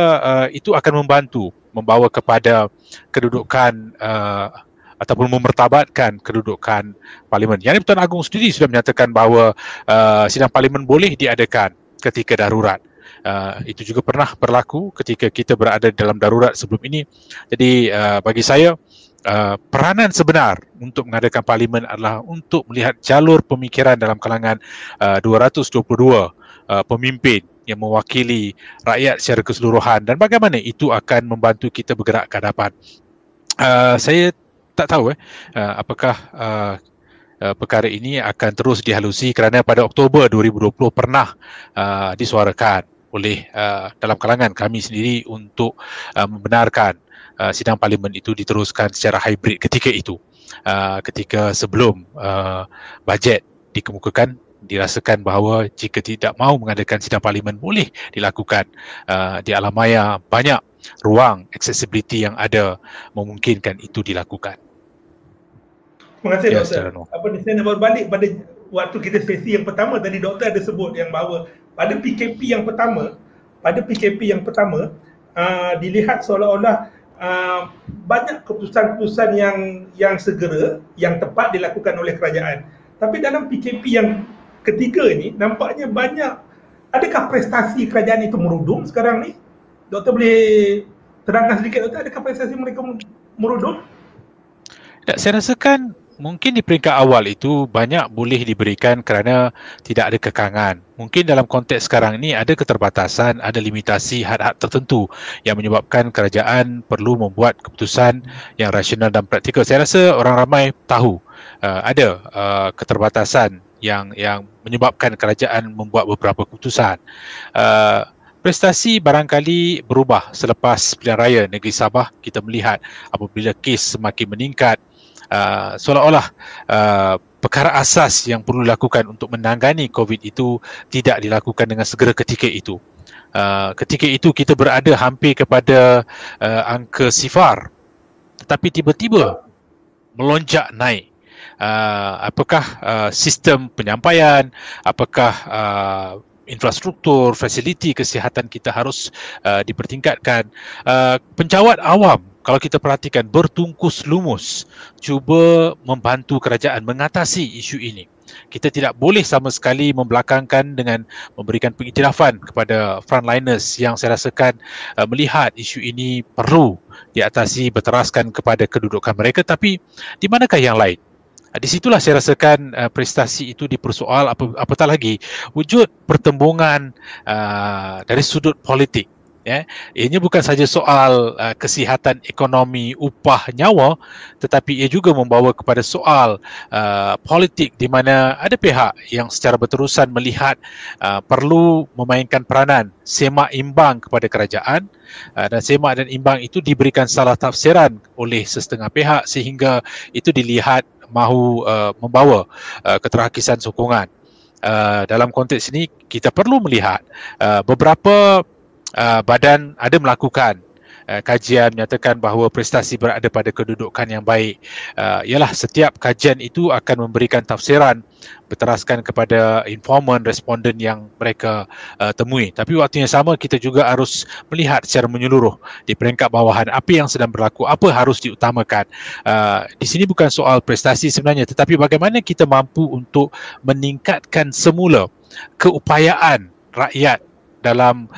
itu akan membantu membawa kepada kedudukan ataupun memertabatkan kedudukan parlimen. Yang Pertuan Agong sendiri sudah menyatakan bahawa sidang parlimen boleh diadakan ketika darurat. Itu juga pernah berlaku ketika kita berada dalam darurat sebelum ini. Jadi bagi saya peranan sebenar untuk mengadakan parlimen adalah untuk melihat jalur pemikiran dalam kalangan 222 pemimpin yang mewakili rakyat secara keseluruhan dan bagaimana itu akan membantu kita bergerak ke hadapan. Saya tak tahu apakah perkara ini akan terus dihalusi kerana pada Oktober 2020 pernah disuarakan oleh dalam kalangan kami sendiri untuk membenarkan sidang parlimen itu diteruskan secara hybrid ketika itu, ketika sebelum bajet dikemukakan, dirasakan bahawa jika tidak mahu mengadakan sidang parlimen boleh dilakukan di alam maya. Banyak ruang accessibility yang ada memungkinkan itu dilakukan. Terima kasih Doktor. Saya nak balik pada waktu kita sesi yang pertama tadi, Doktor ada sebut yang bahawa pada PKP yang pertama, dilihat seolah-olah banyak keputusan-keputusan yang segera, yang tepat dilakukan oleh kerajaan. Tapi dalam PKP yang ketiga ini nampaknya banyak, adakah prestasi kerajaan itu merudum sekarang ni? Doktor boleh terangkan sedikit, Doktor, adakah prestasi mereka merudum? Tak, saya rasakan mungkin di peringkat awal itu banyak boleh diberikan kerana tidak ada kekangan. Mungkin dalam konteks sekarang ini ada keterbatasan, ada limitasi had-had tertentu yang menyebabkan kerajaan perlu membuat keputusan yang rasional dan praktikal. Saya rasa orang ramai tahu ada keterbatasan yang menyebabkan kerajaan membuat beberapa keputusan. Prestasi barangkali berubah selepas pilihan raya negeri Sabah. Kita melihat apabila kes semakin meningkat, seolah-olah perkara asas yang perlu dilakukan untuk menangani COVID itu tidak dilakukan dengan segera ketika itu. Ketika itu kita berada hampir kepada angka sifar, tetapi tiba-tiba melonjak naik. Apakah sistem penyampaian, apakah infrastruktur, fasiliti kesihatan kita harus dipertingkatkan. Penjawat awam, kalau kita perhatikan, bertungkus lumus cuba membantu kerajaan mengatasi isu ini. Kita tidak boleh sama sekali membelakangkan dengan memberikan pengiktirafan kepada frontliners yang saya rasakan melihat isu ini perlu diatasi, berteraskan kepada kedudukan mereka. Tapi di manakah yang lain? Di situlah saya rasakan prestasi itu dipersoal, apatah lagi wujud pertembungan dari sudut politik ya. Ianya bukan saja soal kesihatan ekonomi, upah, nyawa, tetapi ia juga membawa kepada soal politik, di mana ada pihak yang secara berterusan melihat perlu memainkan peranan semak imbang kepada kerajaan, dan semak dan imbang itu diberikan salah tafsiran oleh sesetengah pihak sehingga itu dilihat mahu membawa keterhakisan sokongan. Dalam konteks ini kita perlu melihat beberapa badan ada melakukan kajian menyatakan bahawa prestasi berada pada kedudukan yang baik. Ialah setiap kajian itu akan memberikan tafsiran berteraskan kepada informan, responden yang mereka temui. Tapi waktu yang sama kita juga harus melihat secara menyeluruh di peringkat bawahan apa yang sedang berlaku, apa harus diutamakan. Di sini bukan soal prestasi sebenarnya, tetapi bagaimana kita mampu untuk meningkatkan semula keupayaan rakyat dalam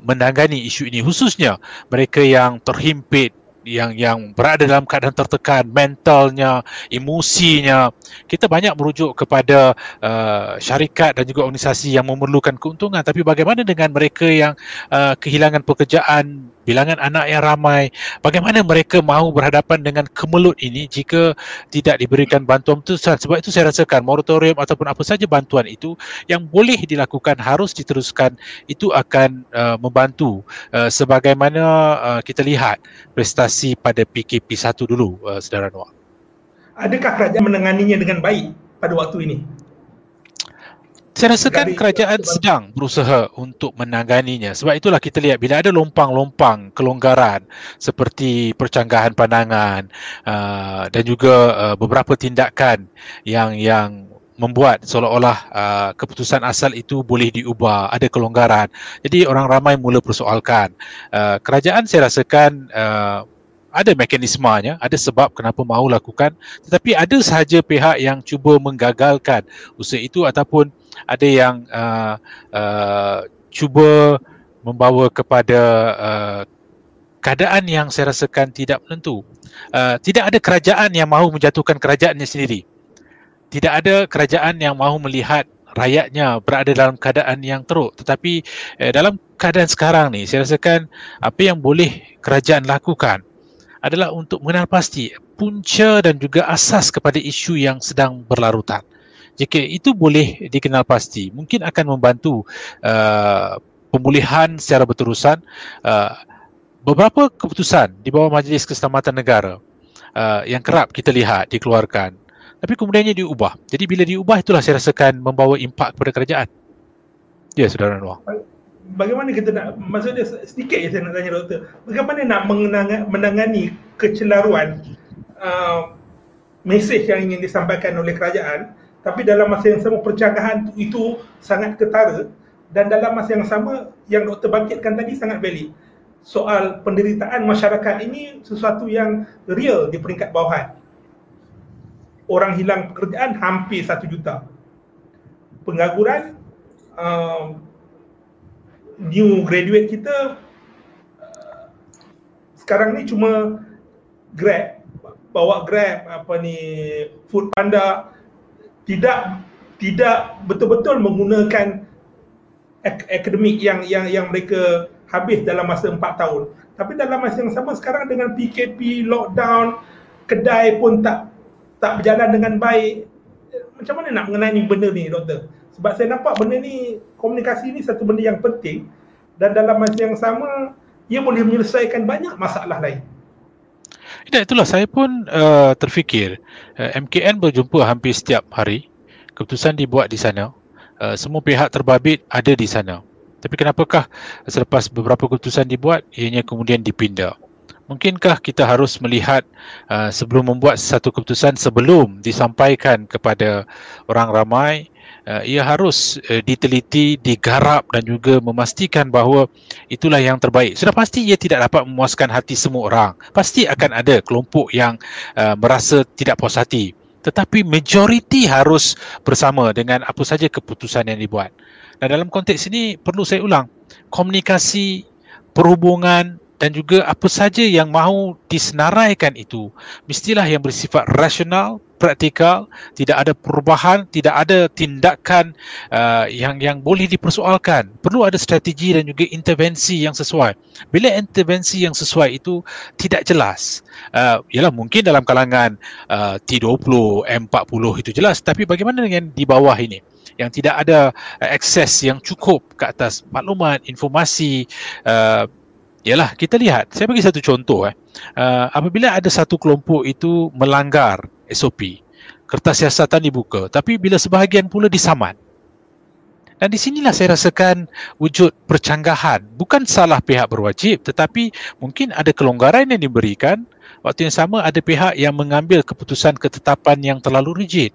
menangani isu ini, khususnya mereka yang terhimpit, yang berada dalam keadaan tertekan mentalnya, emosinya. Kita banyak merujuk kepada syarikat dan juga organisasi yang memerlukan keuntungan, tapi bagaimana dengan mereka yang kehilangan pekerjaan, bilangan anak yang ramai? Bagaimana mereka mahu berhadapan dengan kemelut ini jika tidak diberikan bantuan itu? Sebab itu saya rasakan moratorium ataupun apa saja bantuan itu yang boleh dilakukan harus diteruskan. Itu akan membantu sebagaimana kita lihat prestasi pada PKP1 dulu, Saudara Noor. Adakah kerajaan menanganinya dengan baik pada waktu ini? Saya rasakan kerajaan sedang berusaha untuk menanganinya. Sebab itulah kita lihat bila ada lompang-lompang kelonggaran seperti percanggahan pandangan dan juga beberapa tindakan yang membuat seolah-olah keputusan asal itu boleh diubah, ada kelonggaran. Jadi orang ramai mula persoalkan. Kerajaan saya rasakan ada mekanismenya, ada sebab kenapa mahu lakukan, tetapi ada sahaja pihak yang cuba menggagalkan usaha itu ataupun ada yang cuba membawa kepada keadaan yang saya rasakan tidak menentu. Tidak ada kerajaan yang mahu menjatuhkan kerajaannya sendiri. Tidak ada kerajaan yang mahu melihat rakyatnya berada dalam keadaan yang teruk. Tetapi dalam keadaan sekarang ni, saya rasakan apa yang boleh kerajaan lakukan adalah untuk mengenal pasti punca dan juga asas kepada isu yang sedang berlarutan. Jika itu boleh dikenal pasti, mungkin akan membantu pemulihan secara berterusan. Beberapa keputusan di bawah Majlis Keselamatan Negara yang kerap kita lihat dikeluarkan, tapi kemudiannya diubah. Jadi bila diubah, itulah saya rasakan membawa impak kepada kerajaan. Ya, Saudara Anwar. Bagaimana kita nak, maksudnya sedikit je saya nak tanya Doktor. Bagaimana nak menangani kecelaruan mesej yang ingin disampaikan oleh kerajaan, tapi dalam masa yang sama percakapan itu sangat ketara, dan dalam masa yang sama yang Doktor bangkitkan tadi sangat valid. Soal penderitaan masyarakat ini sesuatu yang real di peringkat bawahan. Orang hilang pekerjaan hampir 1 juta. Pengangguran, new graduate kita sekarang ni cuma bawa grab, apa ni, food panda, tidak betul-betul menggunakan akademik yang mereka habis dalam masa 4 tahun. Tapi dalam masa yang sama sekarang dengan PKP, lockdown, kedai pun tak berjalan dengan baik. Macam mana nak mengenai benda ni, Doktor? Sebab saya nampak benda ni, komunikasi ni satu benda yang penting, dan dalam masa yang sama ia boleh menyelesaikan banyak masalah lain. Itulah saya pun terfikir. MKN berjumpa hampir setiap hari, keputusan dibuat di sana, semua pihak terbabit ada di sana. Tapi kenapakah selepas beberapa keputusan dibuat ianya kemudian dipindah? Mungkinkah kita harus melihat sebelum membuat satu keputusan, sebelum disampaikan kepada orang ramai, ia harus diteliti, digarap dan juga memastikan bahawa itulah yang terbaik. Sudah pasti ia tidak dapat memuaskan hati semua orang. Pasti akan ada kelompok yang merasa tidak puas hati. Tetapi majoriti harus bersama dengan apa saja keputusan yang dibuat. Dan dalam konteks ini perlu saya ulang, komunikasi, perhubungan, dan juga apa saja yang mahu disenaraikan itu mestilah yang bersifat rasional, praktikal, tidak ada perubahan, tidak ada tindakan yang boleh dipersoalkan. Perlu ada strategi dan juga intervensi yang sesuai. Bila intervensi yang sesuai itu tidak jelas, ialah mungkin dalam kalangan T20, M40 itu jelas, tapi bagaimana dengan di bawah ini yang tidak ada akses yang cukup ke atas maklumat, informasi? Ialah kita lihat, saya bagi satu contoh, apabila ada satu kelompok itu melanggar SOP, kertas siasatan dibuka, tapi bila sebahagian pula disaman. Dan di sinilah saya rasakan wujud percanggahan. Bukan salah pihak berwajib, tetapi mungkin ada kelonggaran yang diberikan. Waktu yang sama ada pihak yang mengambil keputusan ketetapan yang terlalu rigid.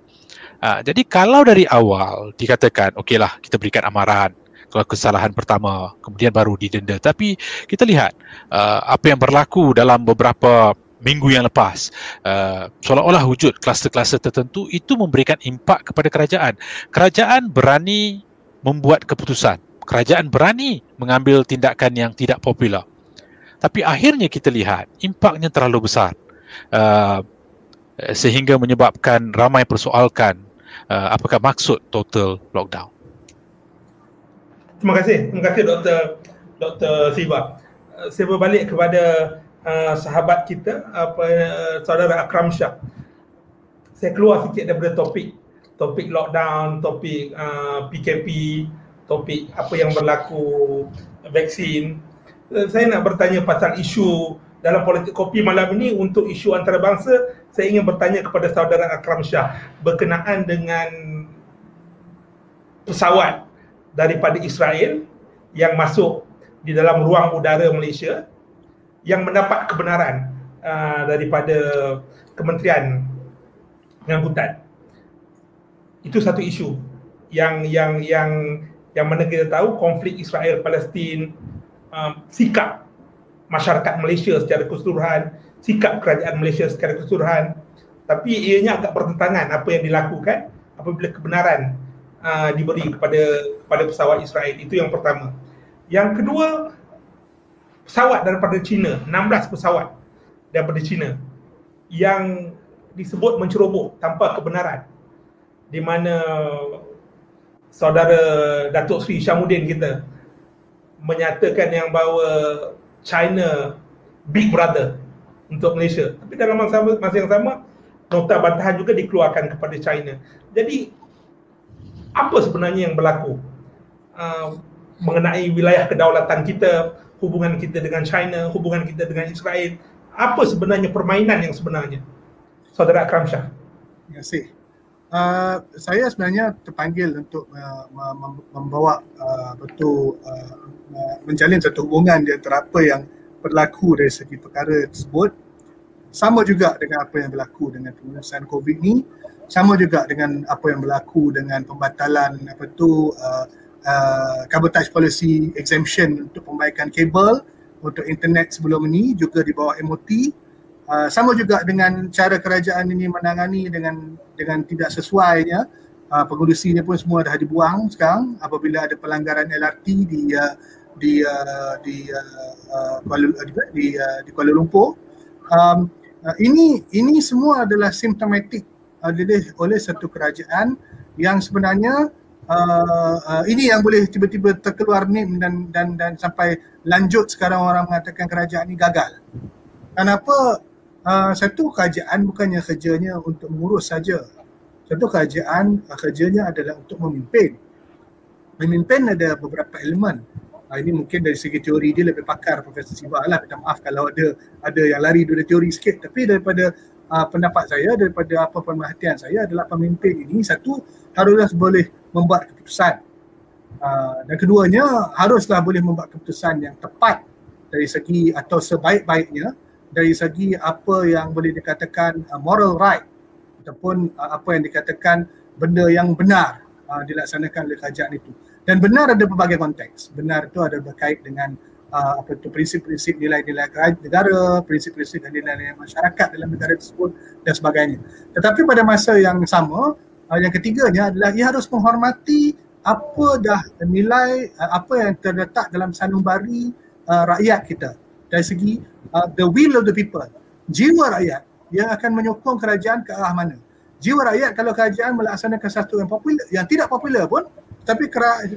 Jadi kalau dari awal dikatakan, okeylah kita berikan amaran kalau kesalahan pertama, kemudian baru didenda. Tapi kita lihat apa yang berlaku dalam beberapa minggu yang lepas, seolah-olah wujud kluster-kluster tertentu itu memberikan impak kepada kerajaan. Kerajaan berani membuat keputusan, kerajaan berani mengambil tindakan yang tidak popular, tapi akhirnya kita lihat impaknya terlalu besar sehingga menyebabkan ramai persoalkan apakah maksud total lockdown. Terima kasih Dr. Siva. Saya berbalik kepada sahabat kita, saudara Akram Shah. Saya keluar sikit daripada topik lockdown, topik PKP, topik apa yang berlaku, vaksin. Saya nak bertanya pasal isu dalam politik kopi malam ini. Untuk isu antarabangsa, saya ingin bertanya kepada saudara Akram Shah berkenaan dengan pesawat daripada Israel yang masuk di dalam ruang udara Malaysia, yang mendapat kebenaran daripada Kementerian Pengangkutan. Itu satu isu yang mana kita tahu konflik Israel Palestin, sikap masyarakat Malaysia secara keseluruhan, sikap kerajaan Malaysia secara keseluruhan, tapi ianya agak bertentangan apa yang dilakukan apabila kebenaran diberi kepada pesawat Israel. Itu yang pertama. Yang kedua, pesawat daripada China, 16 pesawat daripada China yang disebut menceroboh tanpa kebenaran, di mana saudara Datuk Seri Syamudin kita menyatakan yang bahawa China big brother untuk Malaysia, tapi dalam masa yang sama nota bantahan juga dikeluarkan kepada China. Jadi apa sebenarnya yang berlaku mengenai wilayah kedaulatan kita, hubungan kita dengan China, hubungan kita dengan Israel? Apa sebenarnya permainan yang sebenarnya? Saudara Akram Shah. Terima kasih. Saya sebenarnya terpanggil untuk membawa menjalin satu hubungan di antara apa yang berlaku dari segi perkara tersebut. Sama juga dengan apa yang berlaku dengan pengurusan COVID ni, sama juga dengan apa yang berlaku dengan pembatalan cabotage policy exemption untuk pembaikan kabel untuk internet sebelum ini, juga di bawah MOT. Sama juga dengan cara kerajaan ini menangani dengan tidak sesuainya, pengurusinya pun semua dah dibuang sekarang apabila ada pelanggaran LRT di Kuala Lumpur. Ini semua adalah simptomatik oleh satu kerajaan yang sebenarnya ini yang boleh tiba-tiba terkeluar NIM dan sampai lanjut sekarang orang mengatakan kerajaan ini gagal. Kenapa? Satu kerajaan bukannya kerjanya untuk mengurus saja. Satu kerajaan kerjanya adalah untuk memimpin. Memimpin ada beberapa elemen. Ini mungkin dari segi teori dia lebih pakar Profesor Siva lah. Minta maaf kalau ada yang lari dari teori sikit, tapi daripada pendapat saya, daripada apa pemerhatian saya adalah pemimpin ini satu haruslah boleh membuat keputusan, dan keduanya haruslah boleh membuat keputusan yang tepat dari segi atau sebaik-baiknya dari segi apa yang boleh dikatakan moral right ataupun apa yang dikatakan benda yang benar dilaksanakan oleh kerajaan itu. Dan benar ada berbagai konteks. Benar itu ada berkait dengan prinsip-prinsip nilai-nilai negara, prinsip-prinsip dan nilai-nilai masyarakat dalam negara tersebut dan sebagainya. Tetapi pada masa yang sama, yang ketiganya adalah ia harus menghormati apa yang terletak dalam sanubari rakyat kita. dari segi the will of the people, jiwa rakyat yang akan menyokong kerajaan ke arah mana. Jiwa rakyat kalau kerajaan melaksanakan satu yang popular, yang tidak popular pun, tapi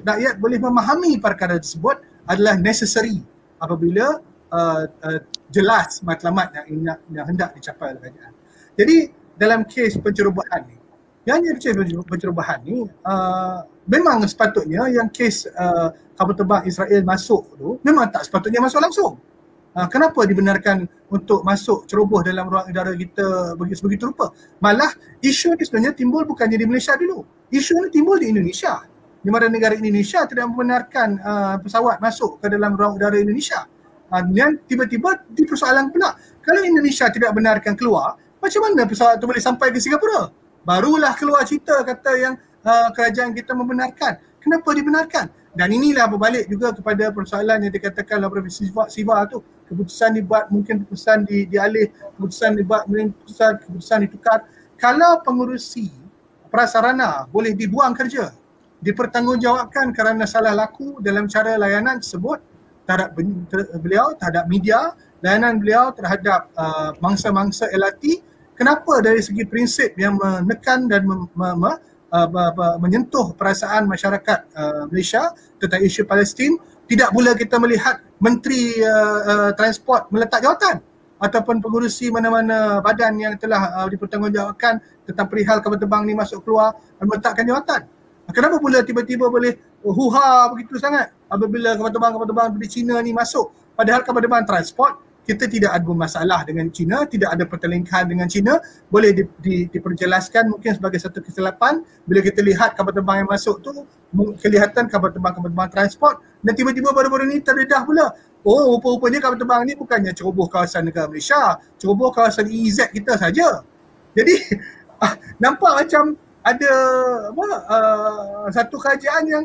rakyat boleh memahami perkara tersebut adalah necessary apabila jelas matlamat yang hendak dicapai oleh kerajaan. Jadi dalam kes pencerobohan ni, memang sepatutnya yang kes kapal terbang Israel masuk tu memang tak sepatutnya masuk langsung. Kenapa dibenarkan untuk masuk ceroboh dalam ruang udara kita begitu rupa? Malah isu ni sebenarnya timbul bukan di Malaysia dulu. Isu ni timbul di Indonesia. Di mana negara Indonesia tidak membenarkan pesawat masuk ke dalam ruang udara Indonesia. Dan tiba-tiba dipersoalan pula, kalau Indonesia tidak benarkan keluar, macam mana pesawat tu boleh sampai ke Singapura? Barulah keluar cerita kata yang kerajaan kita membenarkan. Kenapa dibenarkan? Dan inilah berbalik juga kepada persoalan yang dikatakan oleh Prof. Siva tu. Keputusan dibuat, mungkin keputusan dialih, keputusan dibuat, mungkin keputusan ditukar. Kalau pengurusi prasarana boleh dibuang kerja, dipertanggungjawabkan kerana salah laku dalam cara layanan tersebut terhadap beliau, terhadap media, layanan beliau terhadap mangsa-mangsa LRT, kenapa dari segi prinsip yang menekan dan menyentuh perasaan masyarakat Malaysia tentang isu Palestin, tidak pula kita melihat Menteri Transport meletak jawatan ataupun pengurusi mana-mana badan yang telah dipertanggungjawabkan tentang perihal kapal terbang ni masuk keluar meletakkan jawatan. Kenapa pula tiba-tiba boleh huha begitu sangat apabila kapal terbang dari China ni masuk? Padahal kapal terbang transport kita tidak ada masalah dengan China, tidak ada pertelingkahan dengan China, boleh diperjelaskan mungkin sebagai satu kesilapan bila kita lihat kapal terbang yang masuk tu, kelihatan kapal terbang transport, dan tiba-tiba baru-baru ni terdedah pula, oh rupa-rupanya kapal terbang ni bukannya ceroboh kawasan negara Malaysia, ceroboh kawasan EZ kita saja. Jadi nampak macam ada apa, satu kerajaan yang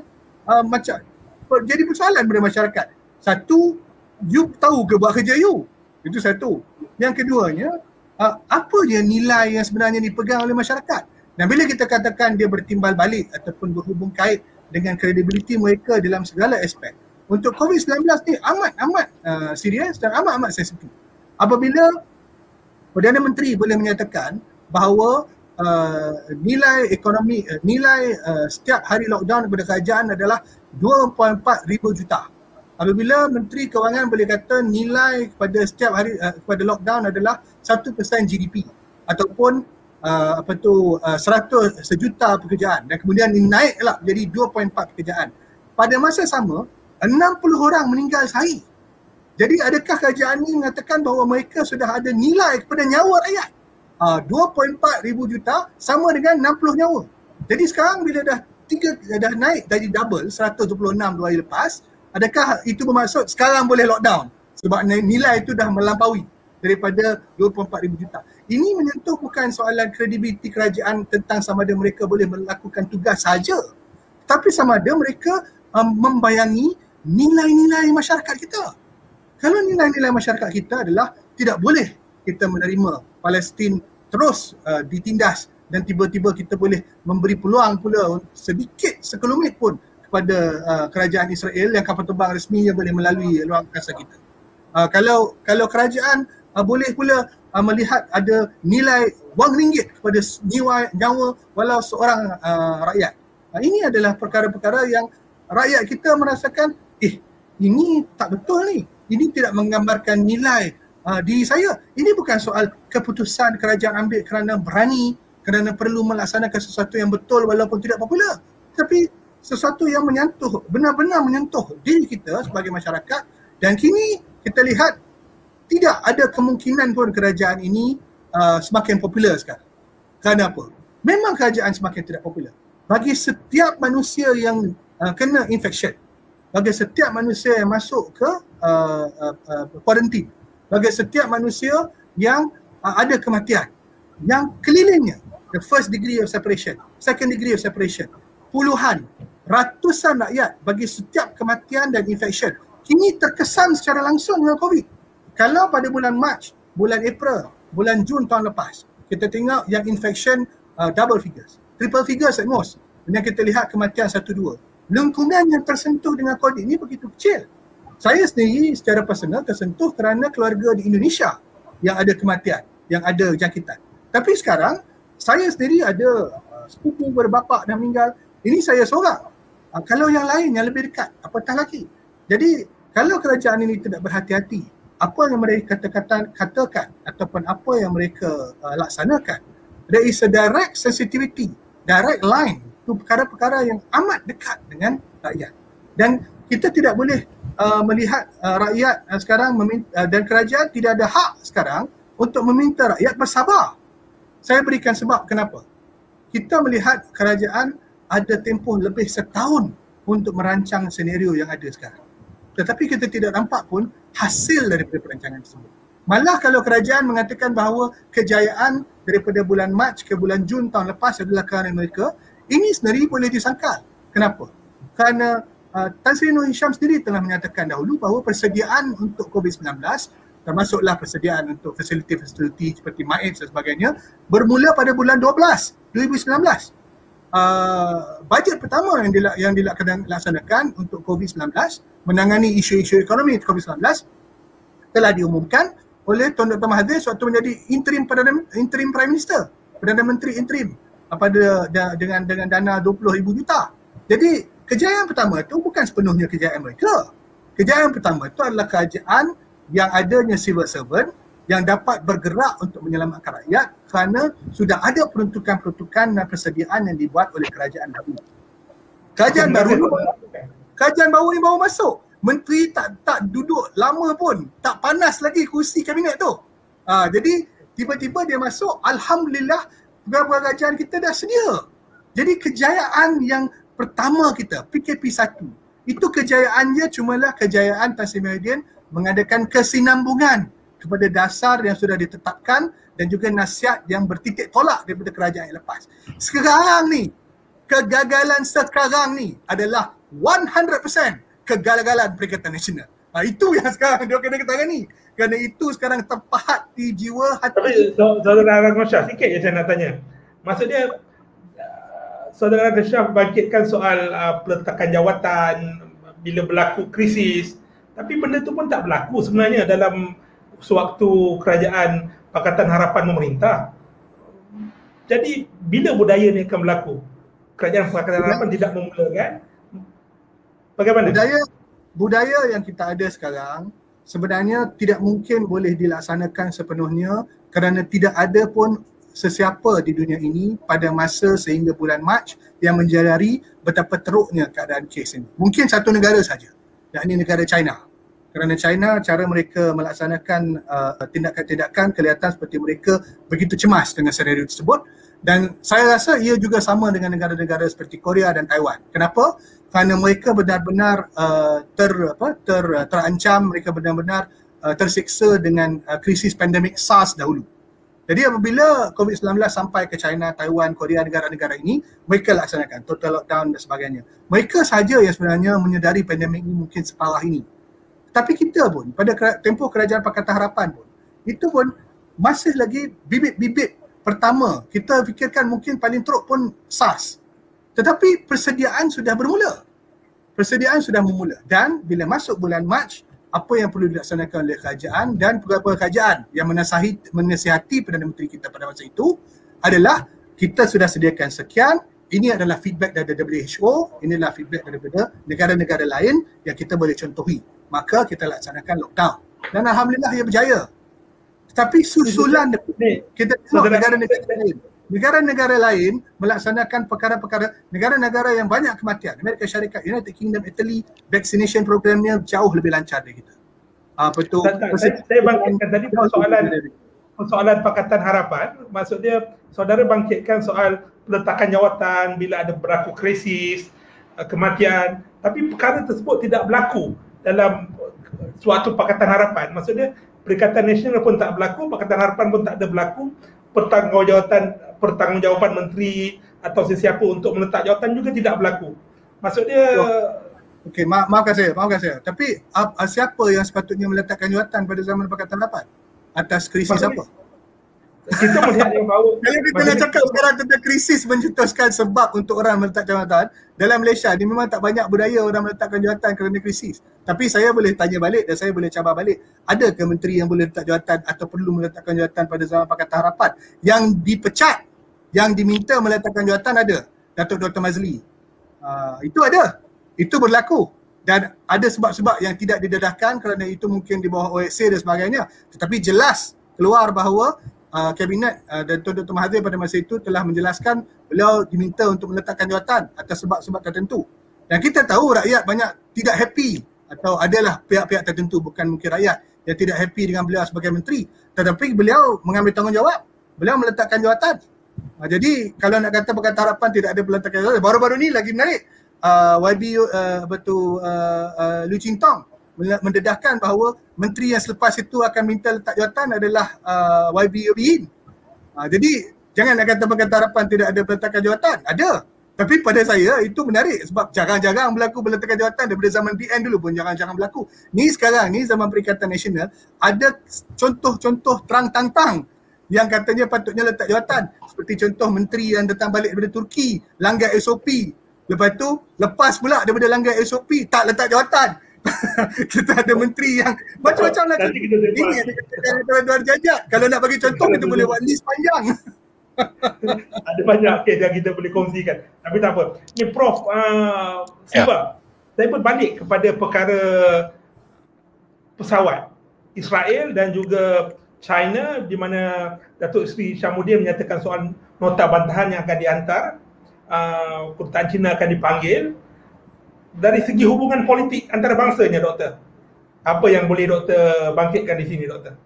macam jadi persoalan pada masyarakat. Satu, you tahu ke buat kerja you? Itu satu. Yang keduanya, apa je nilai yang sebenarnya dipegang oleh masyarakat? Dan bila kita katakan dia bertimbal balik ataupun berhubung kait dengan kredibiliti mereka dalam segala aspek, untuk COVID-19 ni amat-amat serius dan amat-amat sensitif. Apabila Perdana Menteri boleh menyatakan bahawa nilai ekonomi, nilai setiap hari lockdown kepada kerajaan adalah 2.4 ribu juta. Apabila Menteri Kewangan boleh kata nilai kepada setiap hari kepada lockdown adalah 1% GDP ataupun 100 juta pekerjaan, dan kemudian naiklah jadi 2.4 pekerjaan. Pada masa sama 60 orang meninggal sehari. Jadi adakah kerajaan ini mengatakan bahawa mereka sudah ada nilai kepada nyawa rakyat? 2.4 ribu juta sama dengan 60 nyawa. Jadi sekarang bila dah naik jadi double 126 dua hari lepas, adakah itu bermaksud sekarang boleh lockdown? Sebab nilai itu dah melampaui daripada 24 ribu juta. Ini menyentuh bukan soalan kredibiliti kerajaan tentang sama ada mereka boleh melakukan tugas saja, tapi sama ada mereka membayangi nilai-nilai masyarakat kita. Kalau nilai-nilai masyarakat kita adalah tidak boleh kita menerima Palestin terus ditindas dan tiba-tiba kita boleh memberi peluang pula sedikit sekelumit pun pada kerajaan Israel yang kapal terbang resminya boleh melalui ruang angkasa kita. Kalau kerajaan boleh pula melihat ada nilai RM1 kepada nyawa walau seorang rakyat. Ini adalah perkara-perkara yang rakyat kita merasakan, ini tak betul ni. Ini tidak menggambarkan nilai diri saya. Ini bukan soal keputusan kerajaan ambil kerana berani, kerana perlu melaksanakan sesuatu yang betul walaupun tidak popular. Tapi sesuatu yang menyentuh, benar-benar menyentuh diri kita sebagai masyarakat, dan kini kita lihat tidak ada kemungkinan pun kerajaan ini semakin popular sekarang. Kerana apa? Memang kerajaan semakin tidak popular. Bagi setiap manusia yang kena infection, bagi setiap manusia yang masuk ke quarantine, bagi setiap manusia yang ada kematian, yang kelilingnya, the first degree of separation, second degree of separation, puluhan, ratusan rakyat bagi setiap kematian dan infection kini terkesan secara langsung dengan COVID. Kalau pada bulan Mac, bulan April, bulan Jun tahun lepas, kita tengok yang infection double figures, triple figures at most. Kemudian kita lihat kematian 1-2. Lengkungan yang tersentuh dengan COVID ini begitu kecil. Saya sendiri secara personal tersentuh kerana keluarga di Indonesia yang ada kematian, yang ada jangkitan. Tapi sekarang saya sendiri ada sepupu berbapak dah meninggal. Ini saya seorang. Kalau yang lain yang lebih dekat, apatah lagi. Jadi kalau kerajaan ini tidak berhati-hati, apa yang mereka katakan ataupun apa yang mereka laksanakan, there is a direct sensitivity, direct line to perkara-perkara yang amat dekat dengan rakyat. Dan kita tidak boleh melihat rakyat sekarang dan kerajaan tidak ada hak sekarang untuk meminta rakyat bersabar. Saya berikan sebab kenapa. Kita melihat kerajaan ada tempoh lebih setahun untuk merancang senario yang ada sekarang. Tetapi kita tidak nampak pun hasil daripada perancangan tersebut. Malah kalau kerajaan mengatakan bahawa kejayaan daripada bulan Mac ke bulan Jun tahun lepas adalah kerana mereka, ini sendiri boleh disangkal. Kenapa? Kerana Tan Sri Noor Hisham sendiri telah menyatakan dahulu bahawa persediaan untuk COVID-19, termasuklah persediaan untuk fasiliti-fasiliti seperti MITI dan sebagainya, bermula pada bulan 12, 2019. Bajet pertama yang dilaksanakan untuk COVID-19 menangani isu-isu ekonomi COVID-19 telah diumumkan oleh Tun Abdullah Badawi suatu menjadi interim Prime Minister, Perdana Menteri interim dengan dana 20,000 juta. Jadi kejayaan pertama itu bukan sepenuhnya kejayaan mereka. Kejayaan pertama itu adalah kerajaan yang adanya civil servant yang dapat bergerak untuk menyelamatkan rakyat kerana sudah ada peruntukan-peruntukan dan persediaan yang dibuat oleh kerajaan baru. Kerajaan baru ni baru masuk. Menteri tak duduk lama pun, tak panas lagi kursi kabinet tu. Jadi tiba-tiba dia masuk, alhamdulillah kerajaan kita dah sedia. Jadi kejayaan yang pertama kita, PKP 1, itu kejayaannya cumalah kejayaan Tan Sri Noor Hisham mengadakan kesinambungan kepada dasar yang sudah ditetapkan dan juga nasihat yang bertitik tolak daripada kerajaan yang lepas. Sekarang ni, kegagalan sekarang ni adalah 100% kegagalan Perikatan Nasional. Itu yang sekarang dia kena ketangani. Kerana itu sekarang terpahat di jiwa hati. Tapi Saudara Akram Shah, sikit je saya nak tanya. Maksudnya, Saudara Akram Shah bangkitkan soal peletakan jawatan bila berlaku krisis. Tapi benda tu pun tak berlaku sebenarnya dalam sewaktu kerajaan Pakatan Harapan memerintah. Jadi bila budaya ni akan berlaku? Kerajaan Pakatan Harapan tidak memulakan. Bagaimana? Budaya yang kita ada sekarang sebenarnya tidak mungkin boleh dilaksanakan sepenuhnya kerana tidak ada pun sesiapa di dunia ini pada masa sehingga bulan Mac yang menjalari betapa teruknya keadaan kes ini. Mungkin satu negara saja, yakni negara China. Kerana China, cara mereka melaksanakan tindakan-tindakan kelihatan seperti mereka begitu cemas dengan senario tersebut. Dan saya rasa ia juga sama dengan negara-negara seperti Korea dan Taiwan. Kenapa? Kerana mereka benar-benar terancam, mereka benar-benar tersiksa dengan krisis pandemik SARS dahulu. Jadi apabila COVID-19 sampai ke China, Taiwan, Korea, negara-negara ini, mereka laksanakan total lockdown dan sebagainya. Mereka sahaja yang sebenarnya menyedari pandemik ini mungkin separah ini. Tapi kita pun, pada tempoh kerajaan Pakatan Harapan pun, itu pun masih lagi bibit-bibit pertama. Kita fikirkan mungkin paling teruk pun SARS. Tetapi persediaan sudah bermula. Persediaan sudah bermula. Dan bila masuk bulan Mac, apa yang perlu dilaksanakan oleh kerajaan dan pegawai kerajaan yang menasihati Perdana Menteri kita pada masa itu adalah kita sudah sediakan sekian. Ini adalah feedback dari WHO, inilah feedback daripada negara-negara lain yang kita boleh contohi. Maka kita laksanakan lockdown. Dan alhamdulillah ia berjaya. Tetapi susulan kita tengok negara-negara lain. Negara-negara lain melaksanakan perkara-perkara, negara-negara yang banyak kematian. Amerika Syarikat, United Kingdom, Italy, vaccination programnya jauh lebih lancar dari kita. Betul. Saya bangkitkan tadi soalan Pakatan Harapan. Maksudnya saudara bangkitkan soal peletakan jawatan bila ada berlaku krisis, kematian. Tapi perkara tersebut tidak berlaku dalam suatu Pakatan Harapan. Maksudnya Perikatan Nasional pun tak berlaku, Pakatan Harapan pun tak ada berlaku. Pertanggungjawapan menteri atau sesiapa untuk meletak jawatan juga tidak berlaku. Maksudnya okey, maafkan saya. Tapi siapa yang sepatutnya meletakkan jawatan pada zaman Pakatan Harapan atas krisis apa? Kita melihat yang baru. Kalau kita nak cakap sekarang tentang krisis mencetuskan sebab untuk orang meletak jawatan, dalam Malaysia ni memang tak banyak budaya orang meletakkan jawatan kerana krisis. Tapi saya boleh tanya balik dan saya boleh cabar balik, adakah menteri yang boleh letak jawatan atau perlu meletakkan jawatan pada zaman Pakatan Harapan? Yang dipecat, yang diminta meletakkan jawatan ada. Datuk Dr. Mazli. Itu ada. Itu berlaku. Dan ada sebab-sebab yang tidak didedahkan kerana itu mungkin di bawah OSA dan sebagainya. Tetapi jelas keluar bahawa Kabinet Datuk Mahathir pada masa itu telah menjelaskan beliau diminta untuk meletakkan jawatan atas sebab-sebab tertentu. Dan kita tahu rakyat banyak tidak happy, atau adalah pihak-pihak tertentu, bukan mungkin rakyat, yang tidak happy dengan beliau sebagai menteri. Tetapi beliau mengambil tanggungjawab. Beliau meletakkan jawatan. Jadi kalau nak kata Pakatan Harapan tidak ada meletakkan jawatan, baru-baru ni lagi menarik. Lucintong mendedahkan bahawa menteri yang selepas itu akan minta letak jawatan adalah YB. Jadi jangan nak kata Pakatan Harapan tidak ada peletakan jawatan, ada. Tapi pada saya itu menarik sebab jarang-jarang berlaku peletakan jawatan. Daripada zaman BN dulu pun jarang-jarang berlaku. Ni sekarang ni zaman Perikatan Nasional ada contoh-contoh terang-tantang yang katanya patutnya letak jawatan, seperti contoh menteri yang datang balik daripada Turki langgar SOP. Lepas tu, lepas pula daripada langgar SOP, tak letak jawatan. Kita ada menteri yang macam-macam lah. Ini ada luar jajat. Kalau nak bagi contoh, kita boleh buat list panjang. Ada banyak kes yang kita boleh kongsikan. Tapi tak apa. Ini Prof, saya pun balik kepada perkara pesawat Israel dan juga China, di mana Datuk Seri Syamudin menyatakan soal nota bantahan yang akan dihantar. Kedutaan China akan dipanggil. Dari segi hubungan politik antarabangsanya, Doktor, apa yang boleh Doktor bangkitkan di sini, Doktor?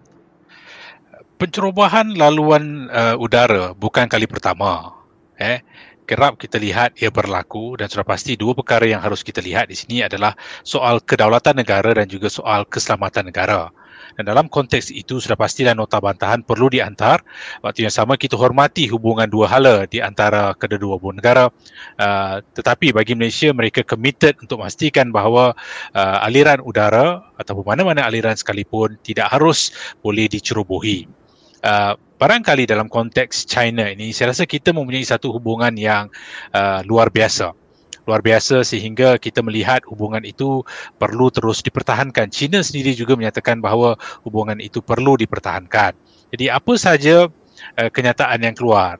Pencerobohan laluan udara bukan kali pertama. Kerap kita lihat ia berlaku, dan sudah pasti dua perkara yang harus kita lihat di sini adalah soal kedaulatan negara dan juga soal keselamatan negara. Dan dalam konteks itu sudah pastilah nota bantahan perlu dihantar. Waktu yang sama kita hormati hubungan dua hala di antara kedua benua negara. Tetapi bagi Malaysia, mereka committed untuk memastikan bahawa aliran udara atau mana-mana aliran sekalipun tidak harus boleh dicerobohi. Barangkali dalam konteks China ini, saya rasa kita mempunyai satu hubungan yang luar biasa sehingga kita melihat hubungan itu perlu terus dipertahankan. China sendiri juga menyatakan bahawa hubungan itu perlu dipertahankan. Jadi apa sahaja kenyataan yang keluar,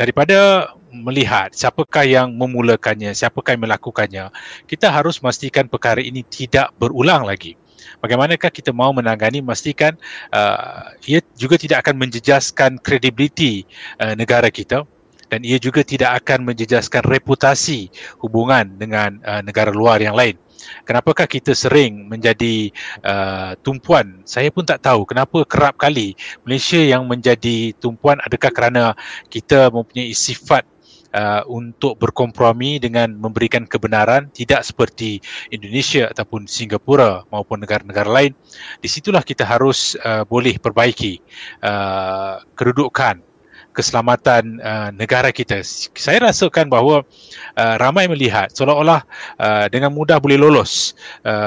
daripada melihat siapakah yang memulakannya, siapakah yang melakukannya, kita harus memastikan perkara ini tidak berulang lagi. Bagaimanakah kita mau menangani, memastikan ia juga tidak akan menjejaskan kredibiliti negara kita, dan ia juga tidak akan menjejaskan reputasi hubungan dengan negara luar yang lain. Kenapakah kita sering menjadi tumpuan? Saya pun tak tahu kenapa kerap kali Malaysia yang menjadi tumpuan. Adakah kerana kita mempunyai sifat untuk berkompromi dengan memberikan kebenaran, tidak seperti Indonesia ataupun Singapura maupun negara-negara lain? Di situlah kita harus boleh perbaiki kedudukan keselamatan negara kita. Saya rasakan bahawa ramai melihat seolah-olah dengan mudah boleh lolos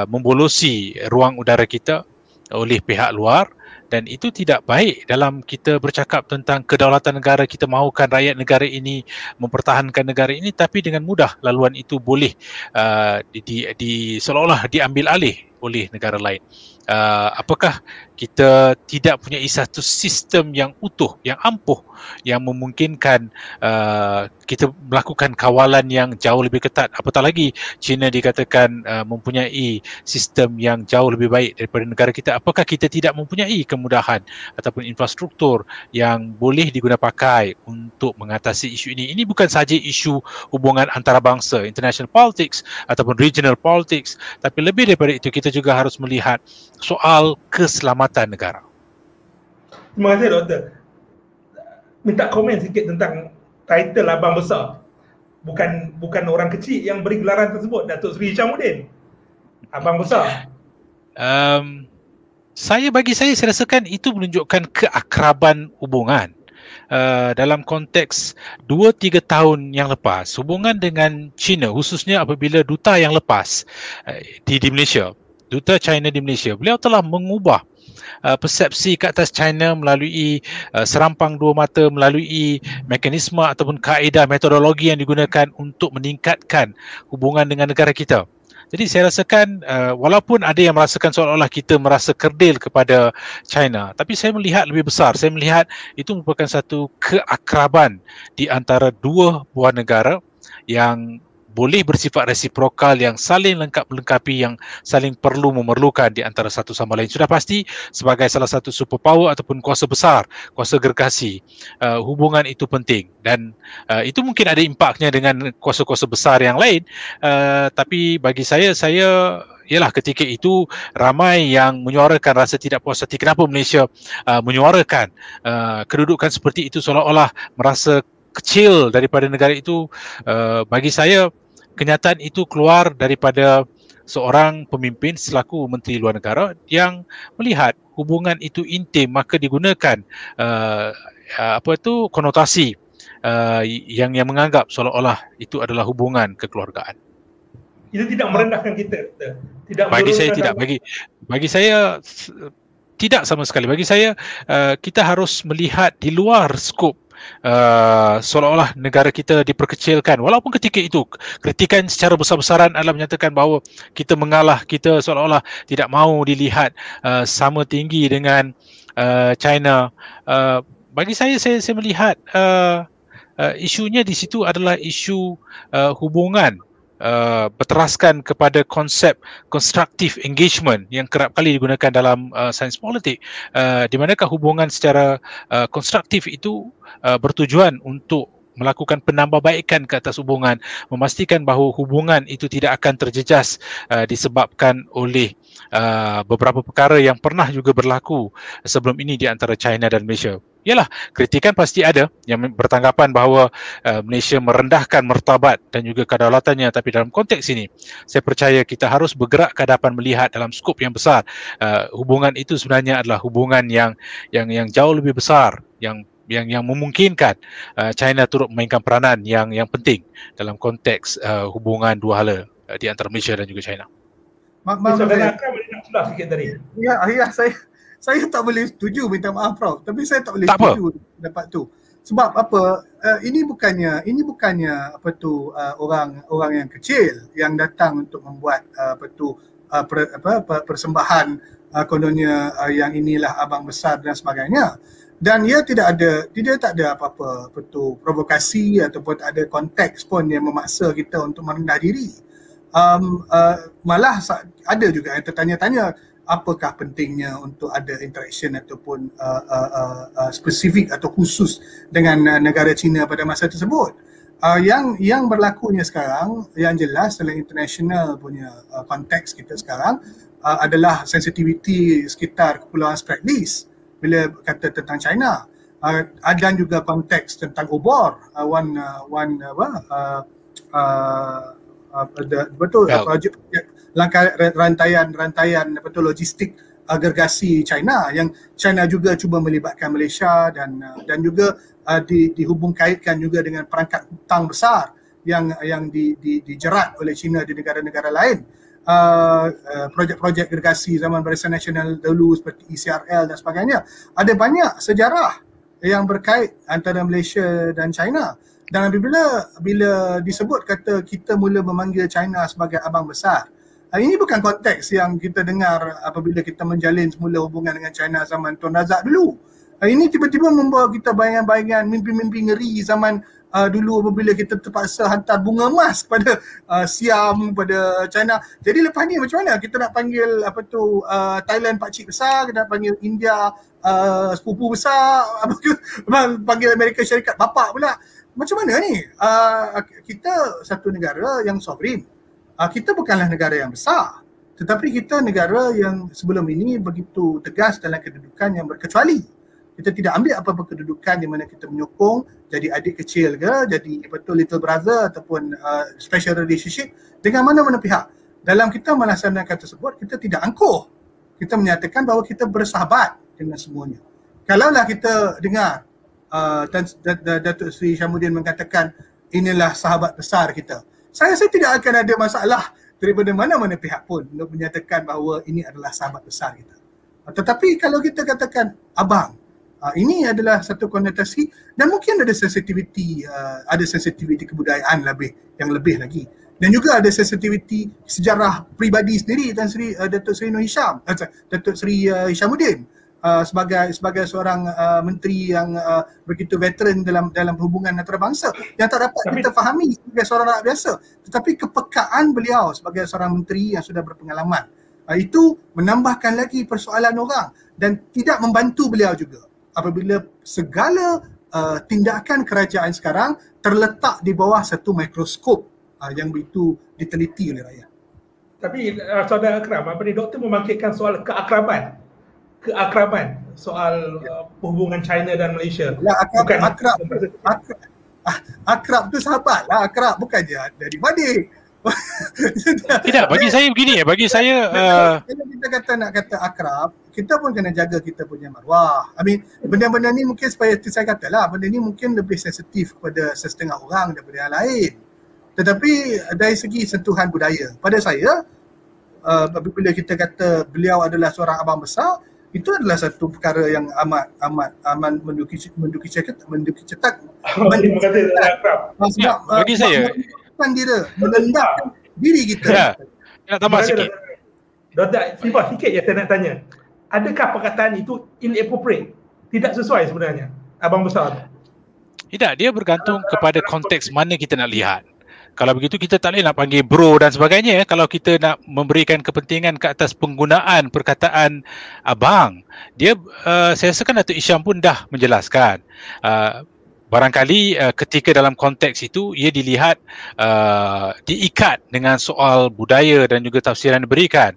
membolosi ruang udara kita oleh pihak luar, dan itu tidak baik dalam kita bercakap tentang kedaulatan negara. Kita mahukan rakyat negara ini mempertahankan negara ini, tapi dengan mudah laluan itu boleh seolah-olah diambil alih oleh negara lain. Apakah kita tidak punya satu sistem yang utuh, yang ampuh, yang memungkinkan kita melakukan kawalan yang jauh lebih ketat? Apatah lagi China dikatakan mempunyai sistem yang jauh lebih baik daripada negara kita. Apakah kita tidak mempunyai kemudahan ataupun infrastruktur yang boleh digunapakai untuk mengatasi isu ini? Ini bukan sahaja isu hubungan antarabangsa, international politics ataupun regional politics, tapi lebih daripada itu kita juga harus melihat soal keselamatan negara. Terima kasih, Doktor. Minta komen sikit tentang title abang besar. Bukan orang kecil yang beri gelaran tersebut, Datuk Seri Syamudin. Abang besar. Saya rasakan itu menunjukkan keakraban hubungan. Dalam konteks 2-3 tahun yang lepas, hubungan dengan China, khususnya apabila duta yang lepas di Malaysia, duta China di Malaysia, beliau telah mengubah persepsi ke atas China melalui serampang dua mata, melalui mekanisme ataupun kaedah metodologi yang digunakan untuk meningkatkan hubungan dengan negara kita. Jadi saya rasakan walaupun ada yang merasakan seolah-olah kita merasa kerdil kepada China, tapi saya melihat lebih besar. Saya melihat itu merupakan satu keakraban di antara dua buah negara yang boleh bersifat resiprokal, yang saling lengkap-lengkapi, yang saling perlu memerlukan di antara satu sama lain. Sudah pasti sebagai salah satu superpower ataupun kuasa besar, kuasa gergasi, hubungan itu penting, dan itu mungkin ada impaknya dengan kuasa-kuasa besar yang lain, tapi bagi saya ialah ketika itu ramai yang menyuarakan rasa tidak puas hati kenapa Malaysia menyuarakan kedudukan seperti itu, seolah-olah merasa kecil daripada negara itu. Bagi saya, kenyataan itu keluar daripada seorang pemimpin selaku Menteri Luar Negara yang melihat hubungan itu intim, maka digunakan konotasi yang menganggap seolah-olah itu adalah hubungan kekeluargaan. Itu tidak merendahkan kita. Tidak, bagi saya tidak. Bagi saya tidak sama sekali. Bagi saya kita harus melihat di luar skop. Seolah-olah negara kita diperkecilkan, walaupun ketika itu kritikan secara besar-besaran adalah menyatakan bahawa kita mengalah, kita seolah-olah tidak mahu dilihat sama tinggi dengan China. Bagi saya melihat isunya di situ adalah isu hubungan berteraskan kepada konsep constructive engagement yang kerap kali digunakan dalam sains politik, di manakah hubungan secara konstruktif itu bertujuan untuk melakukan penambahbaikan ke atas hubungan, memastikan bahawa hubungan itu tidak akan terjejas disebabkan oleh beberapa perkara yang pernah juga berlaku sebelum ini di antara China dan Malaysia. Yalah, kritikan pasti ada yang bertanggapan bahawa Malaysia merendahkan martabat dan juga kedaulatannya, tapi dalam konteks ini saya percaya kita harus bergerak ke hadapan melihat dalam skop yang besar. Hubungan itu sebenarnya adalah hubungan yang jauh lebih besar yang memungkinkan China turut memainkan peranan yang penting dalam konteks hubungan dua hala di antara Malaysia dan juga China. Ya, saya tak boleh setuju, minta maaf Prof, tapi saya tak boleh setuju pendapat tu. Sebab apa, ini bukannya orang yang kecil yang datang untuk membuat persembahan kononnya yang inilah abang besar dan sebagainya. Dan ia tidak ada apa-apa provokasi ataupun tak ada konteks pun yang memaksa kita untuk merendah diri. Malah ada juga yang tertanya-tanya apakah pentingnya untuk ada interaction ataupun spesifik atau khusus dengan negara China pada masa tersebut. Yang berlakunya sekarang, yang jelas dalam international punya konteks kita sekarang adalah sensitivity sekitar Kepulauan Spratleys bila kata tentang China. Dan juga konteks tentang obor, rantaian logistik gergasi China, yang China juga cuba melibatkan Malaysia dan juga dihubung kaitkan juga dengan perangkat hutang besar yang dijerat oleh China di negara-negara lain. Projek-projek gergasi zaman Barisan Nasional dulu seperti ECRL dan sebagainya. Ada banyak sejarah yang berkait antara Malaysia dan China. Dan bila disebut kata kita mula memanggil China sebagai abang besar, ini bukan konteks yang kita dengar apabila kita menjalin semula hubungan dengan China zaman Tun Razak dulu. Ini tiba-tiba membawa kita bayangan-bayangan mimpi-mimpi ngeri zaman dulu apabila kita terpaksa hantar bunga emas kepada Siam, kepada China. Jadi lepas ni macam mana kita nak panggil Thailand pakcik besar, kita nak panggil India sepupu besar, panggil Amerika Syarikat bapak pula. Macam mana ni? Kita satu negara yang sovereign. Kita bukanlah negara yang besar, tetapi kita negara yang sebelum ini begitu tegas dalam kedudukan yang berkecuali. Kita tidak ambil apa-apa kedudukan di mana kita menyokong jadi adik kecil ke, jadi little brother ataupun special relationship dengan mana-mana pihak. Dalam kita melaksanakan tersebut, kita tidak angkuh. Kita menyatakan bahawa kita bersahabat dengan semuanya. Kalaulah kita dengar Datuk Seri Syamudin mengatakan inilah sahabat besar kita, saya rasa tidak akan ada masalah daripada mana-mana pihak pun untuk menyatakan bahawa ini adalah sahabat besar kita. Tetapi kalau kita katakan abang, ini adalah satu konotasi dan mungkin ada sensitiviti kebudayaan yang lebih lagi. Dan juga ada sensitiviti sejarah peribadi sendiri Tan Sri Datuk Seri Noor Hisham, Datuk Seri Syamudin sebagai seorang menteri yang begitu veteran dalam hubungan antarabangsa yang tak dapat kita fahami sebagai seorang rakyat biasa, tetapi kepekaan beliau sebagai seorang menteri yang sudah berpengalaman itu menambahkan lagi persoalan orang dan tidak membantu beliau juga apabila segala tindakan kerajaan sekarang terletak di bawah satu mikroskop yang begitu diteliti oleh rakyat. Tapi saudara Akram, apa ni, doktor memakitkan soal keakraban soal hubungan China dan Malaysia. Lah, akrab tu sahabat lah, akrab bukan je dari badik. Tidak, bagi saya begini, bagi saya kalau kita nak kata akrab, kita pun kena jaga kita punya marwah. I mean, benda-benda ni mungkin supaya saya katalah, benda ni mungkin lebih sensitif kepada setengah orang daripada yang lain. Tetapi dari segi sentuhan budaya, pada saya apabila kita kata beliau adalah seorang abang besar, itu adalah satu perkara yang amat menduki cetak. Bagi saya bukan diri merendahkan diri kita. Nak tambah sikit. Doktor, simpah sikit je saya nak tanya. Adakah perkataan itu inappropriate? Tidak sesuai sebenarnya abang besar? Tidak, dia bergantung kepada konteks mana kita nak lihat. Kalau begitu kita tak boleh nak panggil bro dan sebagainya kalau kita nak memberikan kepentingan ke atas penggunaan perkataan abang. Dia, saya rasa kan Datuk Hisham pun dah menjelaskan. Barangkali ketika dalam konteks itu ia dilihat diikat dengan soal budaya dan juga tafsiran diberikan.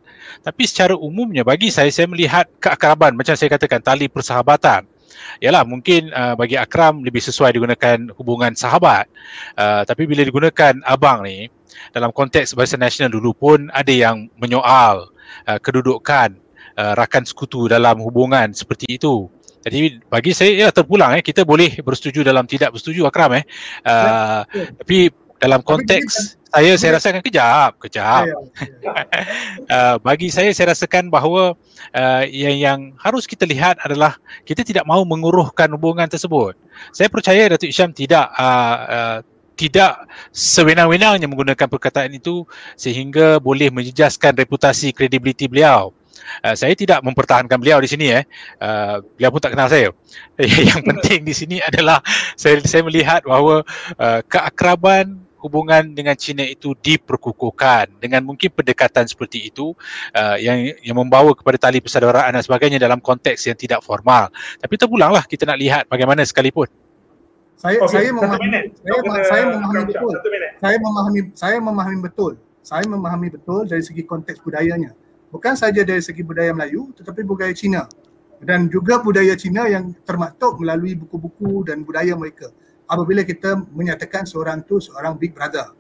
Tapi secara umumnya bagi saya melihat keakraban, macam saya katakan tali persahabatan. Yalah, mungkin bagi Akram lebih sesuai digunakan hubungan sahabat, tapi bila digunakan abang ni dalam konteks Barisan Nasional dulu pun ada yang menyoal kedudukan rakan sekutu dalam hubungan seperti itu. Jadi bagi saya terpulang, kita boleh bersetuju dalam tidak bersetuju Akram tapi dalam konteks saya rasakan kejap. Bagi saya rasakan bahawa yang harus kita lihat adalah kita tidak mahu menguruhkan hubungan tersebut. Saya percaya Datuk Hisham tidak sewenang-wenangnya menggunakan perkataan itu sehingga boleh menjejaskan reputasi kredibiliti beliau. Saya tidak mempertahankan beliau di sini beliau pun tak kenal saya. Yang penting di sini adalah saya melihat bahawa keakraban hubungan dengan China itu diperkukuhkan dengan mungkin pendekatan seperti itu yang membawa kepada tali persaudaraan dan sebagainya dalam konteks yang tidak formal. Tapi terpulanglah kita nak lihat bagaimana sekalipun. Saya memahami betul dari segi konteks budayanya. Bukan saja dari segi budaya Melayu tetapi budaya Cina dan juga budaya Cina yang termaktub melalui buku-buku dan budaya mereka. Apabila kita menyatakan seorang tu seorang big brother,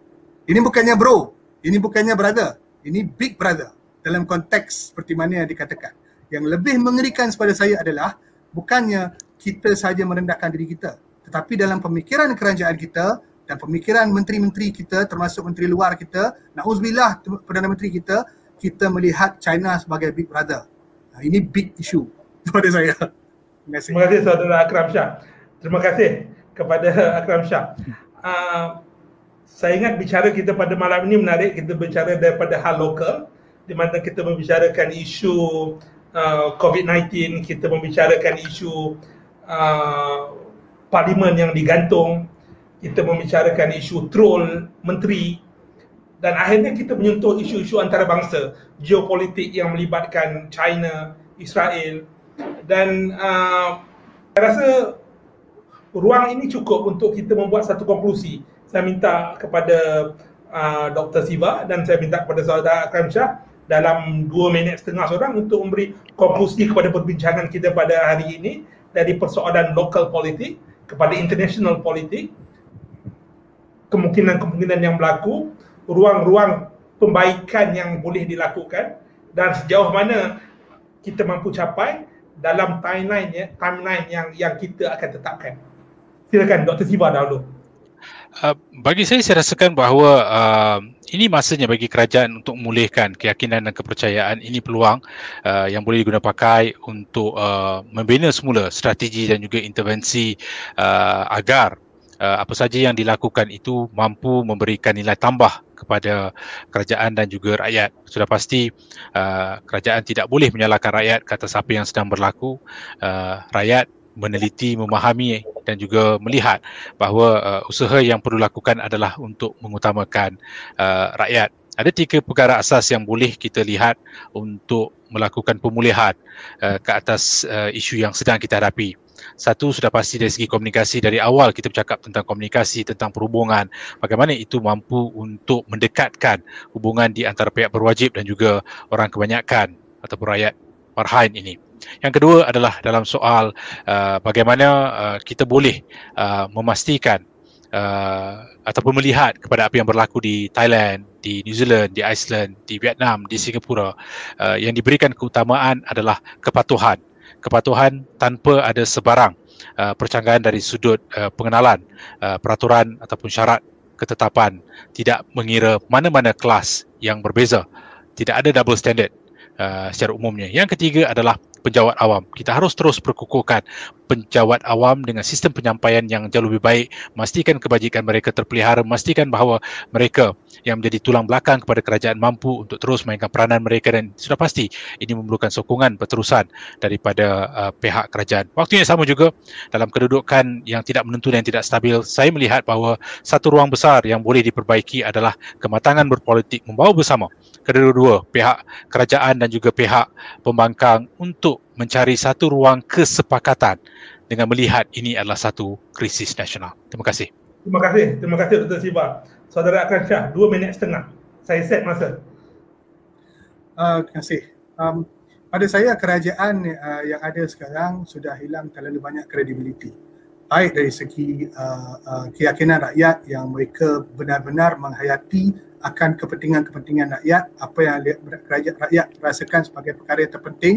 ini bukannya bro, ini bukannya brother, ini big brother dalam konteks seperti mana yang dikatakan. Yang lebih mengerikan kepada saya adalah bukannya kita saja merendahkan diri kita, tetapi dalam pemikiran kerajaan kita dan pemikiran menteri-menteri kita termasuk menteri luar kita, na'uzubillah Perdana Menteri kita melihat China sebagai big brother. Ini big issue kepada saya. Terima kasih saudara Akram Shah. Terima kasih kepada Akram Shah. Saya ingat bicara kita pada malam ini menarik, kita bicara daripada hal lokal di mana kita membicarakan isu COVID-19, kita membicarakan isu parlimen yang digantung, kita membicarakan isu troll menteri. Dan akhirnya kita menyentuh isu-isu antarabangsa, geopolitik yang melibatkan China, Israel. Dan saya rasa ruang ini cukup untuk kita membuat satu konklusi. Saya minta kepada Dr. Siva dan saya minta kepada saudara Akram Shah dalam 2.5 minit seorang untuk memberi konklusi kepada perbincangan kita pada hari ini dari persoalan lokal politik kepada international politik, kemungkinan-kemungkinan yang berlaku, ruang-ruang pembaikan yang boleh dilakukan dan sejauh mana kita mampu capai dalam timeline yang kita akan tetapkan. Silakan Dr. Siva dahulu. Bagi saya rasakan bahawa ini masanya bagi kerajaan untuk memulihkan keyakinan dan kepercayaan. Ini peluang yang boleh digunapakai untuk membina semula strategi dan juga intervensi agar apa saja yang dilakukan itu mampu memberikan nilai tambah kepada kerajaan dan juga rakyat. Sudah pasti kerajaan tidak boleh menyalahkan rakyat ke atas apa yang sedang berlaku. Rakyat meneliti, memahami dan juga melihat bahawa usaha yang perlu lakukan adalah untuk mengutamakan rakyat. Ada tiga perkara asas yang boleh kita lihat untuk melakukan pemulihan ke atas isu yang sedang kita hadapi. Satu, sudah pasti dari segi komunikasi. Dari awal kita bercakap tentang komunikasi, tentang perhubungan, bagaimana itu mampu untuk mendekatkan hubungan di antara pihak berwajib dan juga orang kebanyakan ataupun rakyat marhaen ini. Yang kedua adalah dalam soal bagaimana kita boleh memastikan ataupun melihat kepada apa yang berlaku di Thailand, di New Zealand, di Iceland, di Vietnam, di Singapura. Yang diberikan keutamaan adalah kepatuhan. Kepatuhan tanpa ada sebarang percanggahan dari sudut pengenalan, peraturan ataupun syarat ketetapan. Tidak mengira mana-mana kelas yang berbeza. Tidak ada double standard secara umumnya. Yang ketiga adalah penjawat awam. Kita harus terus berkukuhkan penjawat awam dengan sistem penyampaian yang jauh lebih baik, memastikan kebajikan mereka terpelihara, memastikan bahawa mereka yang menjadi tulang belakang kepada kerajaan mampu untuk terus mainkan peranan mereka, dan sudah pasti ini memerlukan sokongan berterusan daripada pihak kerajaan. Waktunya sama juga dalam kedudukan yang tidak menentu dan tidak stabil, saya melihat bahawa satu ruang besar yang boleh diperbaiki adalah kematangan berpolitik, membawa bersama kedua-dua pihak kerajaan dan juga pihak pembangkang untuk mencari satu ruang kesepakatan dengan melihat ini adalah satu krisis nasional. Terima kasih. Terima kasih. Terima kasih Dr. Siva. Saudara Akram Shah, 2 minit setengah. Saya set masa. Terima kasih. Pada saya, kerajaan yang ada sekarang sudah hilang terlalu banyak kredibiliti. Baik dari segi keyakinan rakyat yang mereka benar-benar menghayati akan kepentingan-kepentingan rakyat, apa yang rakyat rasakan sebagai perkara yang terpenting,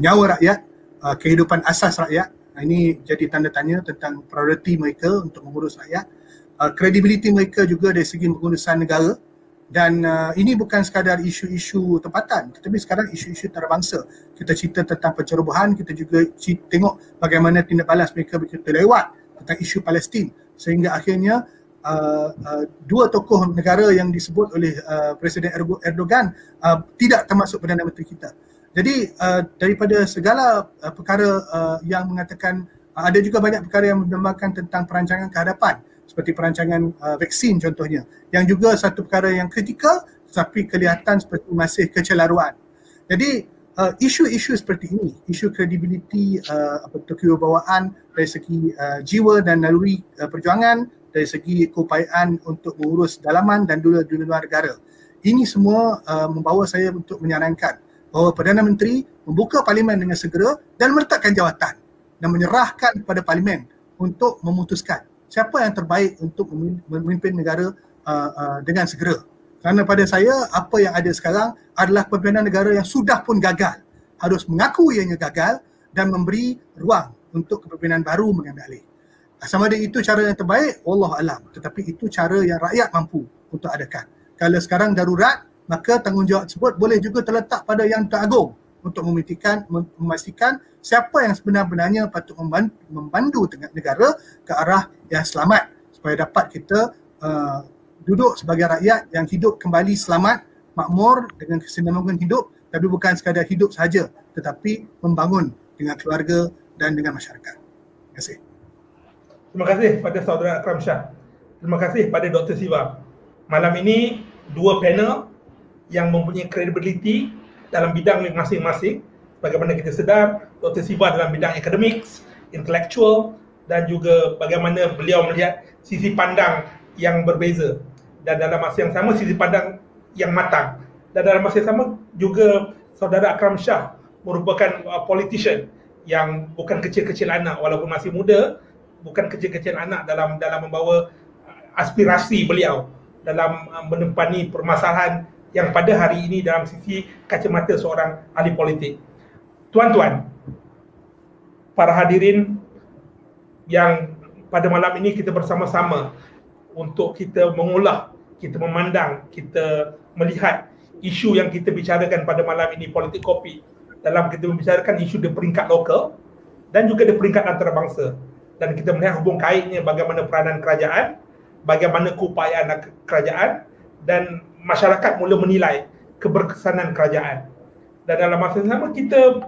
nyawa rakyat, kehidupan asas rakyat. Ini jadi tanda tanya tentang prioriti mereka untuk mengurus rakyat, kredibiliti mereka juga dari segi pengurusan negara. Dan ini bukan sekadar isu-isu tempatan, tetapi sekarang isu-isu antarabangsa. Kita cerita tentang pencerobohan, kita juga tengok bagaimana tindak balas mereka begitu lewat tentang isu Palestin, sehingga akhirnya dua tokoh negara yang disebut oleh Presiden Erdogan tidak termasuk Perdana Menteri kita. Jadi daripada segala perkara yang mengatakan, ada juga banyak perkara yang mendemakan tentang perancangan kehadapan, seperti perancangan vaksin contohnya, yang juga satu perkara yang kritikal tetapi kelihatan seperti masih kecelaruan. Jadi isu-isu seperti ini, isu kredibiliti, kewibawaan dari segi jiwa dan naluri perjuangan, dari segi keupayaan untuk mengurus dalaman dan di luar negara. Ini semua membawa saya untuk menyarankan bahawa Perdana Menteri membuka Parlimen dengan segera dan meletakkan jawatan dan menyerahkan kepada Parlimen untuk memutuskan siapa yang terbaik untuk memimpin negara dengan segera. Kerana pada saya, apa yang ada sekarang adalah pemimpinan negara yang sudah pun gagal, harus mengakui ianya gagal dan memberi ruang untuk kepimpinan baru mengambil alih. Sama ada itu cara yang terbaik, wallahu alam, tetapi itu cara yang rakyat mampu untuk adakan. Kalau sekarang darurat, maka tanggungjawab tersebut boleh juga terletak pada Yang Teragung untuk memastikan siapa yang sebenar-benarnya patut membantu negara ke arah yang selamat, supaya dapat kita duduk sebagai rakyat yang hidup kembali selamat, makmur dengan kesinambungan hidup, tapi bukan sekadar hidup sahaja, tetapi membangun dengan keluarga dan dengan masyarakat. Terima kasih. Terima kasih pada saudara Akram Shah. Terima kasih pada Dr. Siva. Malam ini dua panel yang mempunyai kredibiliti dalam bidang masing-masing. Bagaimana kita sedar, Dr. Siva dalam bidang akademik, intelektual, dan juga bagaimana beliau melihat sisi pandang yang berbeza, dan dalam masa yang sama sisi pandang yang matang. Dan dalam masa yang sama juga saudara Akram Shah merupakan politician yang bukan kecil-kecil anak walaupun masih muda, bukan kecil-kecil anak dalam membawa aspirasi beliau dalam menempani permasalahan yang pada hari ini dalam sisi kacamata seorang ahli politik. Tuan-tuan, para hadirin yang pada malam ini kita bersama-sama untuk kita mengolah, kita memandang, kita melihat isu yang kita bicarakan pada malam ini, politik kopi, dalam kita membicarakan isu di peringkat lokal dan juga di peringkat antarabangsa. Dan kita melihat hubung kaitnya bagaimana peranan kerajaan, bagaimana keupayaan kerajaan, dan masyarakat mula menilai keberkesanan kerajaan. Dan dalam masa yang sama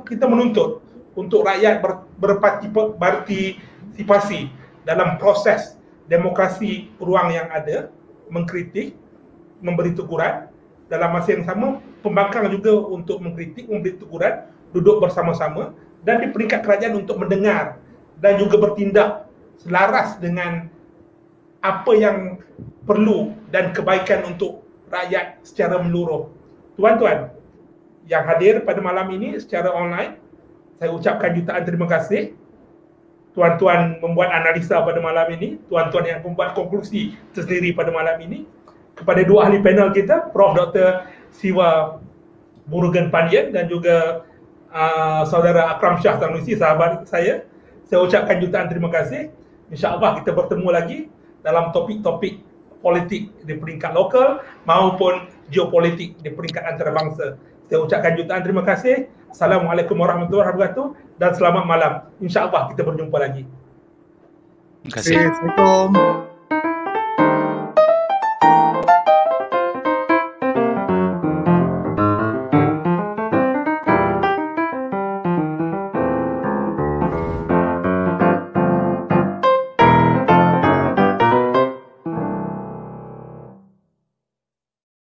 kita menuntut untuk rakyat berpartisipasi dalam proses demokrasi ruang yang ada, mengkritik, memberi teguran. Dalam masa yang sama, pembangkang juga untuk mengkritik, memberi teguran, duduk bersama-sama, dan di peringkat kerajaan untuk mendengar dan juga bertindak selaras dengan apa yang perlu dan kebaikan untuk rakyat secara menyeluruh. Tuan-tuan yang hadir pada malam ini secara online, saya ucapkan jutaan terima kasih. Tuan-tuan membuat analisa pada malam ini, tuan-tuan yang membuat konklusi tersendiri pada malam ini. Kepada dua ahli panel kita, Prof. Dr. Sivamurugan Pandian dan juga Saudara Akram Shah Sanusi, sahabat saya. Saya ucapkan jutaan terima kasih. InsyaAllah kita bertemu lagi dalam topik-topik politik di peringkat lokal maupun geopolitik di peringkat antarabangsa. Saya ucapkan jutaan terima kasih. Assalamualaikum warahmatullahi wabarakatuh dan selamat malam. InsyaAllah kita berjumpa lagi. Terima kasih. Assalamualaikum.